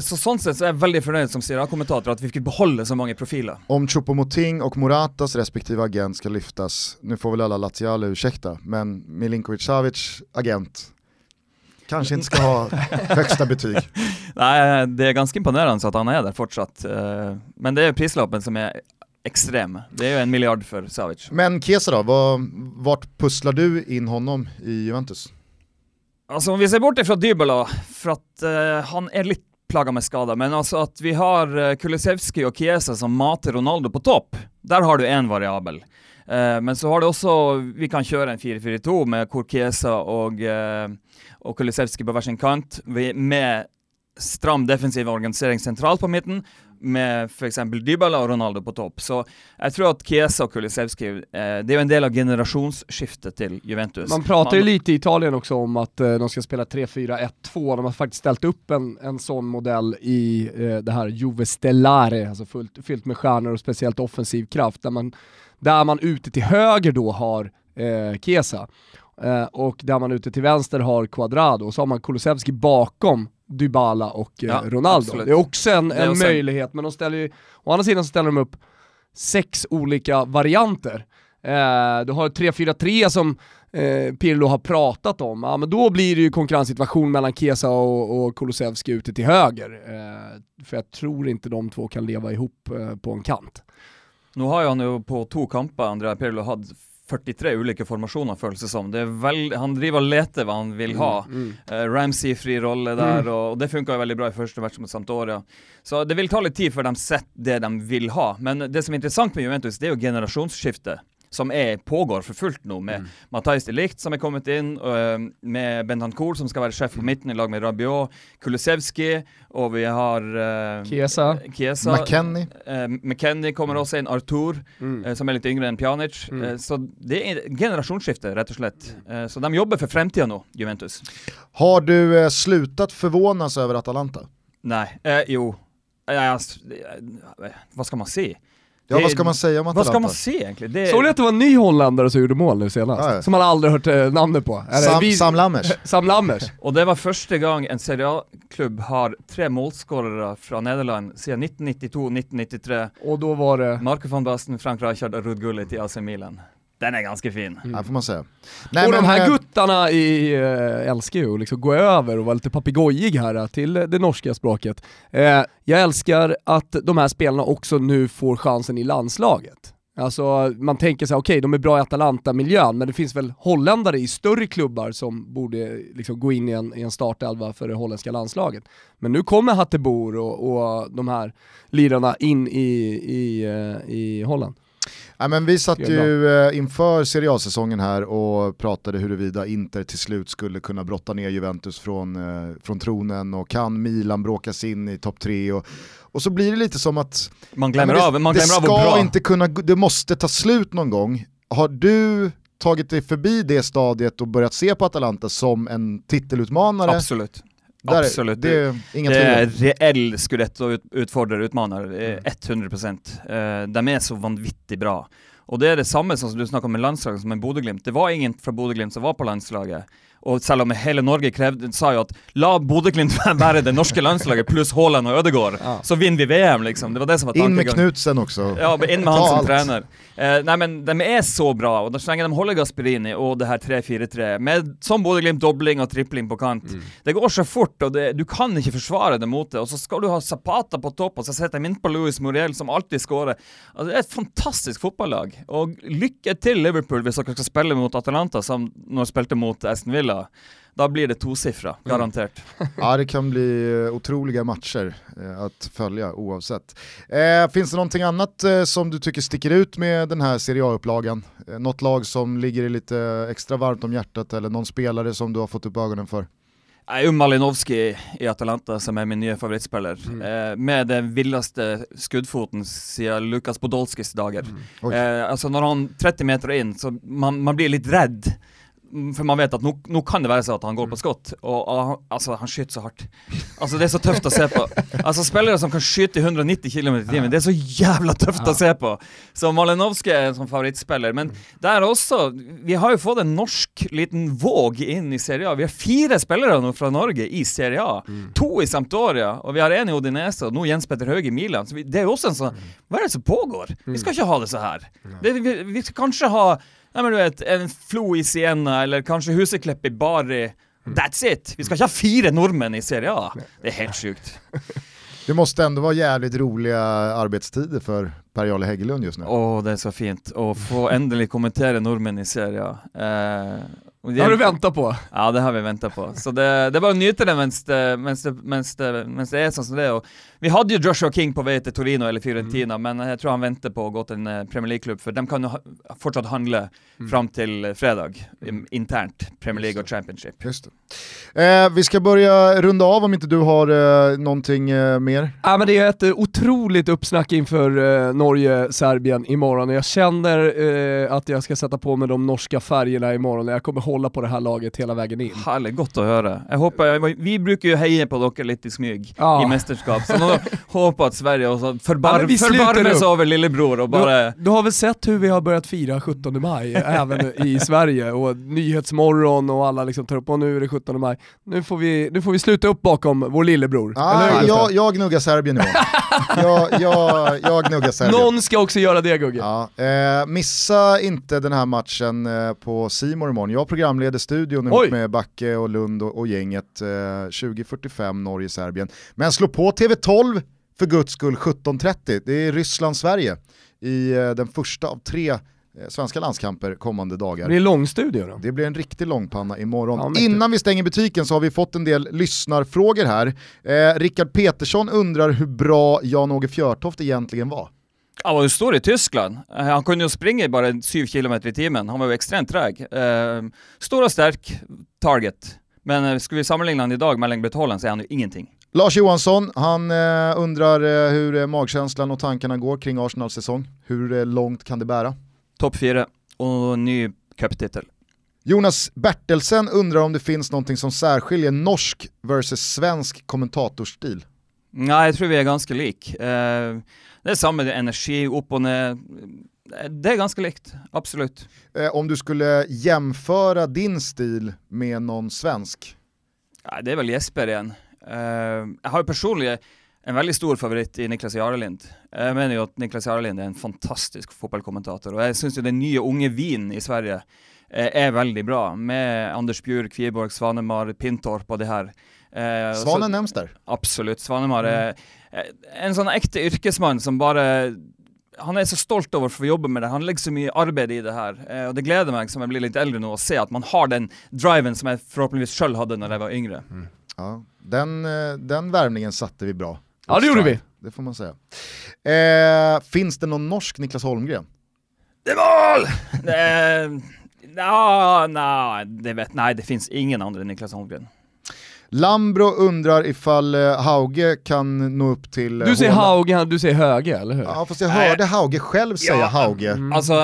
Så sånt sätt så är jag väldigt förnöjd som ser kommentator att vi fick behålla så många profiler. Om Choupo-Moting och Moratas respektive agent ska lyftas, nu får väl alla Laziale ursäkta, men Milinkovic Savic agent kanske inte ska ha högsta betyg. Nej, det är ganska imponerande så att han är där fortsatt. Men det är prislappen som är extrem. Det är ju 1 miljard för Savic. Men Chiesa då, vart pusslar du in honom i Juventus? Alltså om vi ser bort ifrån Dybala, för att han är lite plagad med skada, men alltså att vi har Kulusevski och Chiesa som matar Ronaldo på topp, där har du en variabel. Men så har du också, vi kan köra en 4-4-2 med Chiesa och Kulusevski på varsin kant, med stram defensiv organisering centralt på mitten, med för exempel Dybala och Ronaldo på topp. Så jag tror att Chiesa och Kulusevski, det är en del av generationsskiftet till Juventus. Man pratar ju lite i Italien också om att de ska spela 3-4-1-2. De har faktiskt ställt upp en sån modell i det här Juve Stellare, alltså fyllt med stjärnor och speciellt offensiv kraft, där man ute till höger då har Chiesa och där man ute till vänster har Cuadrado, och så har man Kulusevski bakom Dybala och Ronaldo. Absolut. Det är också en möjlighet, men de ställer ju, å andra sidan så ställer de upp 6 olika varianter. Du har 3-4-3 som Pirlo har pratat om. Ja, men då blir det ju konkurrenssituation mellan Chiesa och Kulusevski ute till höger. För jag tror inte de två kan leva ihop på en kant. Nu har jag nu på 2 kamper Andrea Pirlo hade 43 olika formationer följs det som. Det är väl, han driver lite vad han vill ha. Ramsey fri roll där och det funkar ju väldigt bra i första matchen mot Sampdoria. Så det vill ta lite tid för dem sett det de vill ha. Men det som är intressant med Juventus, det är ju generationsskifte som pågår för fullt nu med Matthijs de Ligt som är kommit in, med Bentancur som ska vara chef på mitten i lag med Rabiot, Kulusevski, och vi har Chiesa. McKennie kommer också in, Artur som är lite yngre än Pjanic. Så det är generationsskifte rätt och slett. Så de jobbar för framtiden nu, Juventus. Har du slutat förvånas över Atalanta? Nej, jo. Vad ska man se? Ja, vad ska man säga om Atalanta? Vad ska man se egentligen? Såg ni att det var en ny holländare som gjorde mål nu senast? Nej. Som man aldrig hört namnet på. Sam Lammers. Sam Lammers. Och det var första gång en Serie A-klubb har 3 målskårare från Nederländerna sedan 1992-1993. Och då var det... Marco van Basten, Frank Rijkaard och Ruud Gullit i AC Milan. Den är ganska fin. Ja, får man säga. Nej, och men de här guttarna älskar ju att liksom gå över och vara lite papegojig här till det norska språket. Jag älskar att de här spelarna också nu får chansen i landslaget. Alltså man tänker så här, okej, de är bra i Atalanta-miljön, men det finns väl holländare i större klubbar som borde liksom gå in i en startelva för det holländska landslaget. Men nu kommer Hatteboer och de här lirarna in i Holland. Ja, men vi satt ju inför Serie A-säsongen här och pratade huruvida Inter till slut skulle kunna brotta ner Juventus från tronen, och kan Milan bråkas in i topp 3 och så blir det lite som att det måste ta slut någon gång. Har du tagit dig förbi det stadiet och börjat se på Atalanta som en titelutmanare? Absolut. Absolut. Det är reell Scudetto-utfordrare, utmanare 100%. De är så vanvittigt bra. Och det är det samma som du snackade om med landslaget, som en Bodø/Glimt. Det var ingen från Bodø/Glimt som var på landslaget. Och så om hela Norge krävde, sa ju att la Bodø/Glimt vara det norska landslaget plus Håland och Ödegård, så vinner vi VM liksom. Det var det som var tanken. In med Knutsen också. Ja, in med han som tränare. Nej, men de är så bra, och de slänger de håller Gasperini och det här 3-4-3 med som Bodø/Glimt dobbling och trippling på kant. Det går så fort, och du kan inte försvara det mot det, och så ska du ha Zapata på topp och så sätter de in på Luis Muriel som alltid skårar. Alltså, det är ett fantastiskt fotbollslag, och lycka till Liverpool vi ska spela mot Atalanta som när spelade mot Aston Villa. Då blir det 2-siffra, garanterat. Ja, det kan bli otroliga matcher att följa oavsett. Finns det någonting annat som du tycker sticker ut med den här Serie A-upplagan? Något lag som ligger lite extra varmt om hjärtat, eller någon spelare som du har fått upp ögonen för? Malinovski i Atalanta som är min nya favoritspelare, med den vildaste skuddfoten sedan Lukas Podolskis dagar. Alltså när han 30 meter in så man blir lite rädd. för man vet att nog kan det vara så att han går på skott och alltså han skjuter så hårt. Alltså det är så tufft att se på. Alltså spelare som kan skjuta i 190 km/h, det är så jävla tufft att se på. Så Malinovski är en sån favoritspelare, men där också vi har ju fått en norsk liten våg in i Serie A. Vi har 4 spelare nu från Norge i Serie A. 2 i Sampdoria och vi har en i Udinese och nu Jens Petter Hauge i Milan. Så det är också en sån vad är det som pågår? Vi ska inte ha det så här. Det, vi ska kanske ha men du vet, en flo i Siena eller kanske Huseklepp i Bari. That's it. Vi ska ha 4 norrmän i Serie A. Det är helt sjukt. Det måste ändå vara jävligt roliga arbetstider för Per Jarle Häggelund just nu. Det är så fint. Och få ändelig kommentera norrmän i Serie A. Det har du väntat på? Ja, det har vi väntat på. Så det är bara att njuta det mens det är sånt som det är. Och vi hade ju Joshua King på väg till Torino eller Fiorentina, men jag tror han väntar på att gå till en Premier League-klubb, för de kan fortsatt handla fram till fredag internt, Premier League och Championship. Just det. Vi ska börja runda av om inte du har någonting mer. Ja, men det är ett otroligt uppsnack inför Norge-Serbien imorgon, och jag känner att jag ska sätta på mig de norska färgerna imorgon. Jag kommer hålla på det här laget hela vägen in. Härligt, gott att höra. Jag hoppas, vi brukar ju heja på dock lite i smyg i mästerskap, så nu hoppas att Sverige och så förbarmas över lillebror och bara... Du har väl sett hur vi har börjat fira 17 maj även i Sverige, och Nyhetsmorgon och alla liksom tar upp, och nu är det 17 maj. Nu får vi sluta upp bakom vår lillebror. Jag gnuggar Serbien nu. jag gnuggar Serbien. Någon ska också göra det, Gugge. Missa inte den här matchen på C-more imorgon. Jag programleder studion ihop med Backe och Lund och gänget 20:45 Norge-Serbien. Men slå på TV12 för guds skull 17:30. Det är Ryssland-Sverige i den första av 3 svenska landskamper kommande dagar. Det är lång studio då. Det blir en riktig långpanna imorgon. Ja, innan vi stänger butiken så har vi fått en del lyssnarfrågor här. Rickard Petersson undrar hur bra Jan-Åge Fjörtoft egentligen var. Han var ju stor i Tyskland. Han kunde ju springa bara 7 km/h. Han var ju extremt träg. Stor och stark target. Men skulle vi sammanligna han idag med Erling Braut Håland så är han ju ingenting. Lars Johansson, han undrar hur magkänslan och tankarna går kring Arsenals säsong. Hur långt kan det bära? Topp 4 och ny cuptitel. Jonas Bertelsen undrar om det finns någonting som särskiljer norsk versus svensk kommentatorstil. Nej, jag tror vi är ganska lik. Det är samma energi, upp och ner. Det är ganska likt, absolut. Om du skulle jämföra din stil med någon svensk? Nej, det är väl Jesper igen. Jag har personligen en väldigt stor favorit i Niklas Jarelind. Jag menar ju att Niklas Jarelind är en fantastisk fotbollskommentator, och jag syns ju den nya unge vin i Sverige är väldigt bra, med Anders Björk, Kviborg, Svanemar, Pintorp och det här. Svanen så, nämns där. Absolut, Svanemar är en sån äkta yrkesman som bara... Han är så stolt över att få jobba med det. Han lägger så mycket arbete i det här. Och det gläder mig som jag blir lite äldre nu att se att man har den driven som jag förhoppningsvis själv hade när jag var yngre. Ja, den värmningen satte vi bra. Ja, det gjorde vi. Det får man säga. Finns det någon norsk Niklas Holmgren? Det var... Nej, det finns ingen annan än Niklas Holmgren. Lambro undrar ifall Hauge kan nå upp till... Du säger Hauge, du säger Höge, eller hur? Ja, fast jag hörde Hauge själv säga Hauge. Alltså,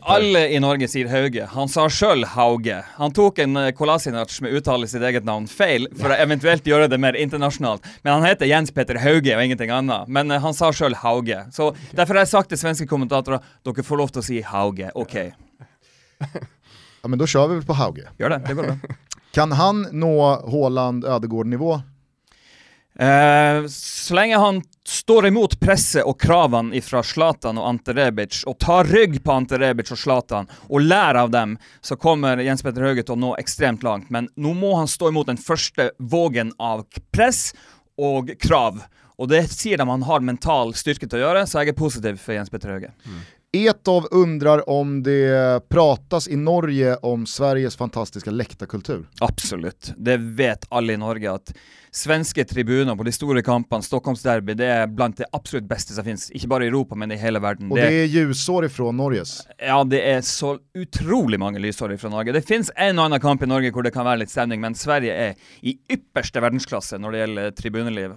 alla i Norge säger Hauge. Han sa själv Hauge. Han tog en Kolasinac med uttal i sitt eget namn fel för att eventuellt göra det mer internationellt. Men han heter Jens Petter Hauge och ingenting annat. Men han sa själv Hauge. Så därför har jag sagt till svenska kommentatorerna, dock får lov att säga Hauge. Okej. Ja, men då kör vi väl på Hauge. Gör det går bra. Kan han nå Håland-Ödegård-nivå? Så länge han står emot presse och kraven ifrån Zlatan och Ante Rebic och tar rygg på Ante Rebic och Zlatan och lär av dem, så kommer Jens Petter Hauge att nå extremt långt. Men nu må han stå emot den första vågen av press och krav. Och det ser man har mental styrka att göra, så jag är positiv för Jens Petter Hauge. Etov undrar om det pratas i Norge om Sveriges fantastiska läktarkultur. Absolut. Det vet alla i Norge att svenska tribuner på de stora kampen, Stockholms derby, det är bland det absolut bästa som finns. Inte bara i Europa, men i hela världen. Och det är ljusår ifrån Norges. Ja, det är så otroligt många ljusår ifrån Norge. Det finns en och annan kamp i Norge där det kan vara lite stämning, men Sverige är i yppersta världsklasse när det gäller tribuneliv.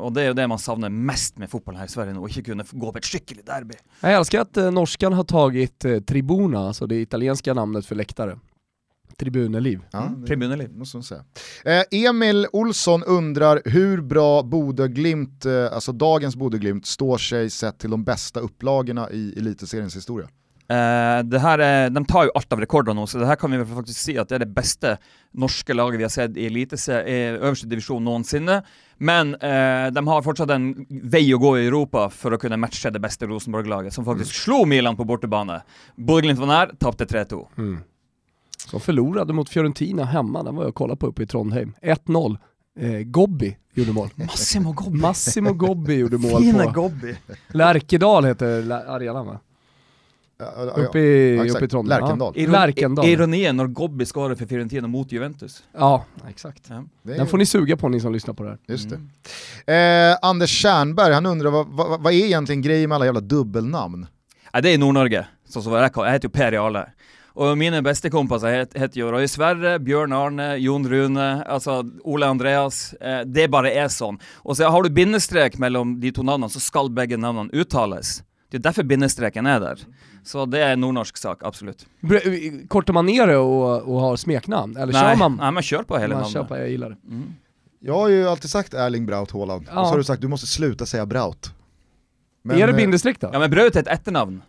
Och det är det man savnar mest med fotboll här i Sverige nu, och inte kunna gå på ett skickligt derby. Jag älskar att norskan har tagit tribuna, alltså det italienska namnet för läktare. Tribuneliv. Ja, tribuneliv. Måste man säga. Emil Olsson undrar hur bra Bodø/Glimt, alltså dagens Bodø/Glimt, står sig sett till de bästa upplagorna i elitseriens historia. Det här är, de tar ju allt av rekorden nu, så det här kan vi väl faktiskt se att det är det bästa norska laget vi har sett i översta division någonsin. Men de har fortsatt en väg att gå i Europa för att kunna matcha det bästa Rosenborg-laget som faktiskt slog Milan på bortebana. Bodø/Glimt var när, tappade 3-2. Mm. De förlorade mot Fiorentina hemma, den var jag kollade på uppe i Trondheim. 1-0. Gobbi gjorde mål. Massimo Gobbi gjorde mål. Fina Gobbi. Lärkedal heter arenan, va? Uppe i Trondheim. Ja. Lärkendal. Ironien när Gobbi skadade för Fiorentina mot Juventus. Ja, exakt. Ja. Den får ni suga på, ni som lyssnar på det här. Just det. Anders Kärnberg, han undrar vad är egentligen grejen med alla jävla dubbelnamn? Ja, det är Nordnorge. Så var jag heter ju Per Jarle. Och mina bästa kompisar heter ju Roy Sverre, Björn Arne, Jon Rune, alltså Ole Andreas. Det bara är sån. Och så har du bindestreck mellan de två namnen så skall bägge namnen uttalas. Det är därför bindestreken är där. Så det är en nordnorsk sak, absolut. Kortar man ner det och har smeknamn? Eller nej, kör man? Nej, man kör på hela namnet. Jag gillar det. Mm. Jag har ju alltid sagt Erling Braut Håland. Ja. Och så har du sagt du måste sluta säga Braut. Men, är det bindestreck då? Ja, men Braut är ett etternamn.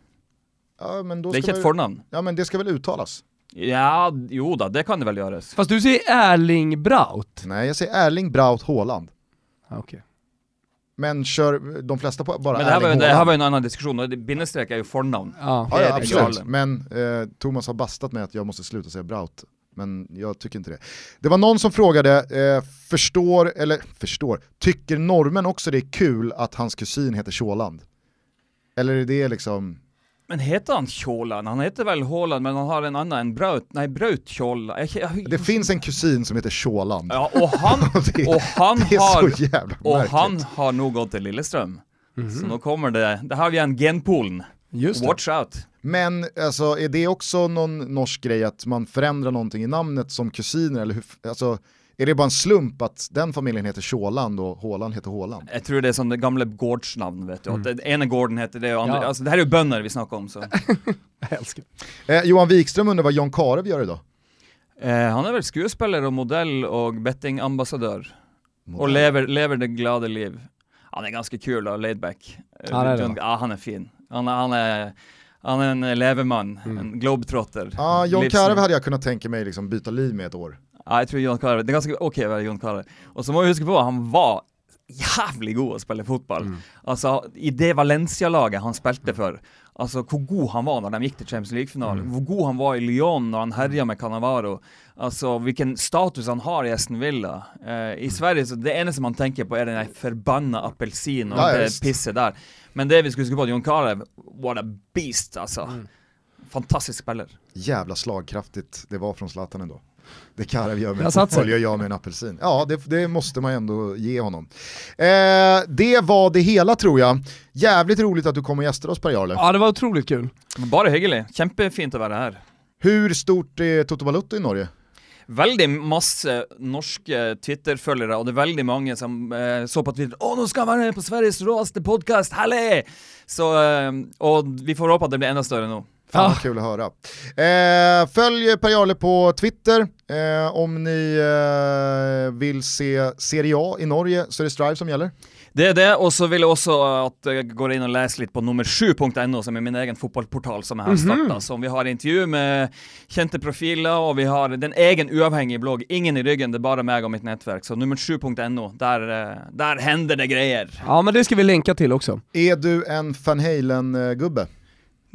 Ja, men då det är inte ett förnamn. Ja, men det ska väl uttalas? Ja, jo då, det kan det väl göras. Fast du säger Erling Braut. Nej, jag säger Erling Braut Håland. Ah, okej. Okay. Men kör de flesta på bara Erling. Men det här var ju en annan diskussion och bindestreck är ju förnamn. Ja, ja absolut. Men Thomas har bastat med att jag måste sluta säga Braut. Men jag tycker inte det. Det var någon som frågade tycker normen också det är kul att hans kusin heter Sjåland? Eller är det liksom... Men heter han Håland? Han heter väl Håland, men han har en annan, en Braut. Nej, Braut Håland. Det finns en kusin som heter Håland. Ja, och han har nog gått till Lilleström. Mm-hmm. Så nu kommer det. Det har vi en genpoolen. Watch out. Men alltså, är det också någon norsk grej att man förändrar någonting i namnet som kusiner? Eller hur, alltså, är det bara en slump att den familjen heter Sjåland och Håland heter Håland? Jag tror det är som det gamla gårdsnamn, vet du. Mm. Ena gården heter det och andra... Ja. Alltså, det här är ju bönder vi snackar om, så... Jag älskar. Johan Wikström undrar vad Jon Carew gör idag? Han är väl skuespelare och modell och bettingambassadör. Och lever det glada liv. Han är ganska kul och laidback. Han är fin. Han är en leverman, en globetrotter. Jon Carew hade jag kunnat tänka mig liksom byta liv med ett år. Ja, jag tror Jon Carew. Det är ganska okej vad Jon Carew. Och så måste jag huska på, han var jävligt god att spela fotboll. Alltså, i det Valencia-laget han spelade för. Alltså, hur god han var när de gick till Champions League-finalen. Hur god han var i Lyon när han härjade med Cannavaro. Alltså, vilken status han har i Aston Villa. I Sverige, så det enda som man tänker på är den här förbannade apelsin och det pisset där. Men det vi skulle huska på, Jon Carew, what a beast, alltså. Fantastisk spelare. Jävla slagkraftigt det var från Zlatan ändå. Det Carew gör med en följer jag med en apelsin. Ja, det måste man ändå ge honom. Det var det hela, tror jag. Jävligt roligt att du kom och gästade oss, Per Jarle. Ja, det var otroligt kul. Bara hyggelig. Kämpefint att vara här. Hur stort är Toto Balotto i Norge? Väldigt massa norska Twitter-följare, och det är väldigt många som så på Twitter, nu ska man vara på Sveriges råaste podcast, halle! Så, och vi får hoppas att det blir ännu större nu. Fan, kul att höra. Följ Per Jarle på Twitter. Om ni vill se Serie A i Norge så är det Strive som gäller. Det är det, och så vill jag också att gå in och läsa lite på nummer7.no som är min egen fotbollsportal som är här startat. Så vi har intervju med kända profiler och vi har den egen oavhängig blogg. Ingen i ryggen, det är bara mig och mitt nätverk. Så nummer7.no, där händer det grejer. Ja, men det ska vi länka till också. Är du en Van Halen-gubbe?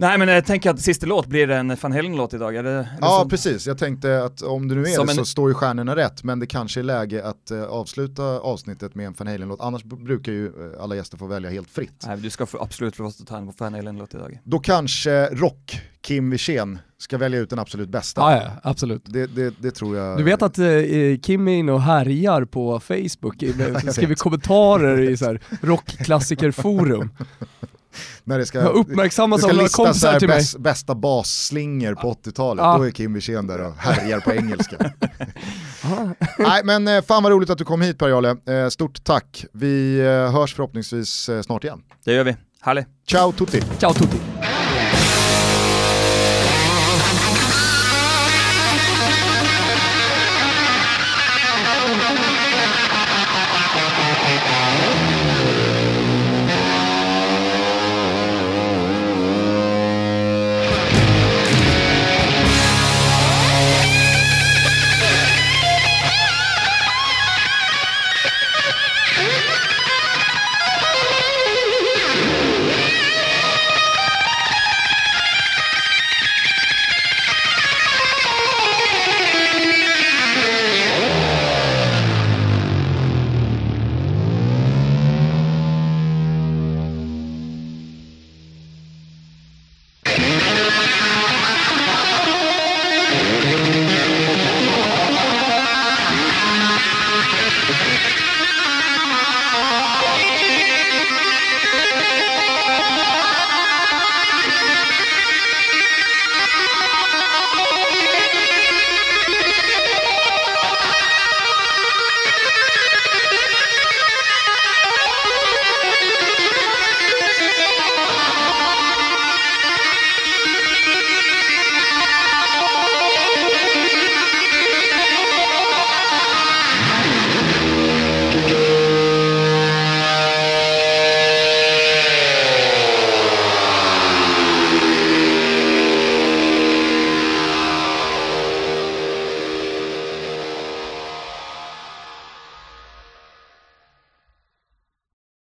Nej, men jag tänker att sista låt blir en Van Halen-låt idag. Ja, sånt? Precis. Jag tänkte att om det nu är som det så står ju stjärnorna rätt. Men det kanske är läge att avsluta avsnittet med en Van Halen-låt. Annars brukar ju alla gäster få välja helt fritt. Nej, du ska absolut få ta en Van Halen-låt idag. Då kanske Rock, Kim Wirsén, ska välja ut den absolut bästa. Ja, absolut. Det tror jag. Du vet att Kim är inne och härjar på Facebook. Skriver kommentarer i så här rockklassikerforum. När det ska uppmärksammas av några kompisar till mig. Bästa basslinger på 80-talet. Då är Kim Wirsén där och härjar på engelska. Nej, men fan vad roligt att du kom hit, Per Jarle. Stort tack. Vi hörs förhoppningsvis snart igen. Det gör vi. Halle. Ciao tutti. Ciao tutti.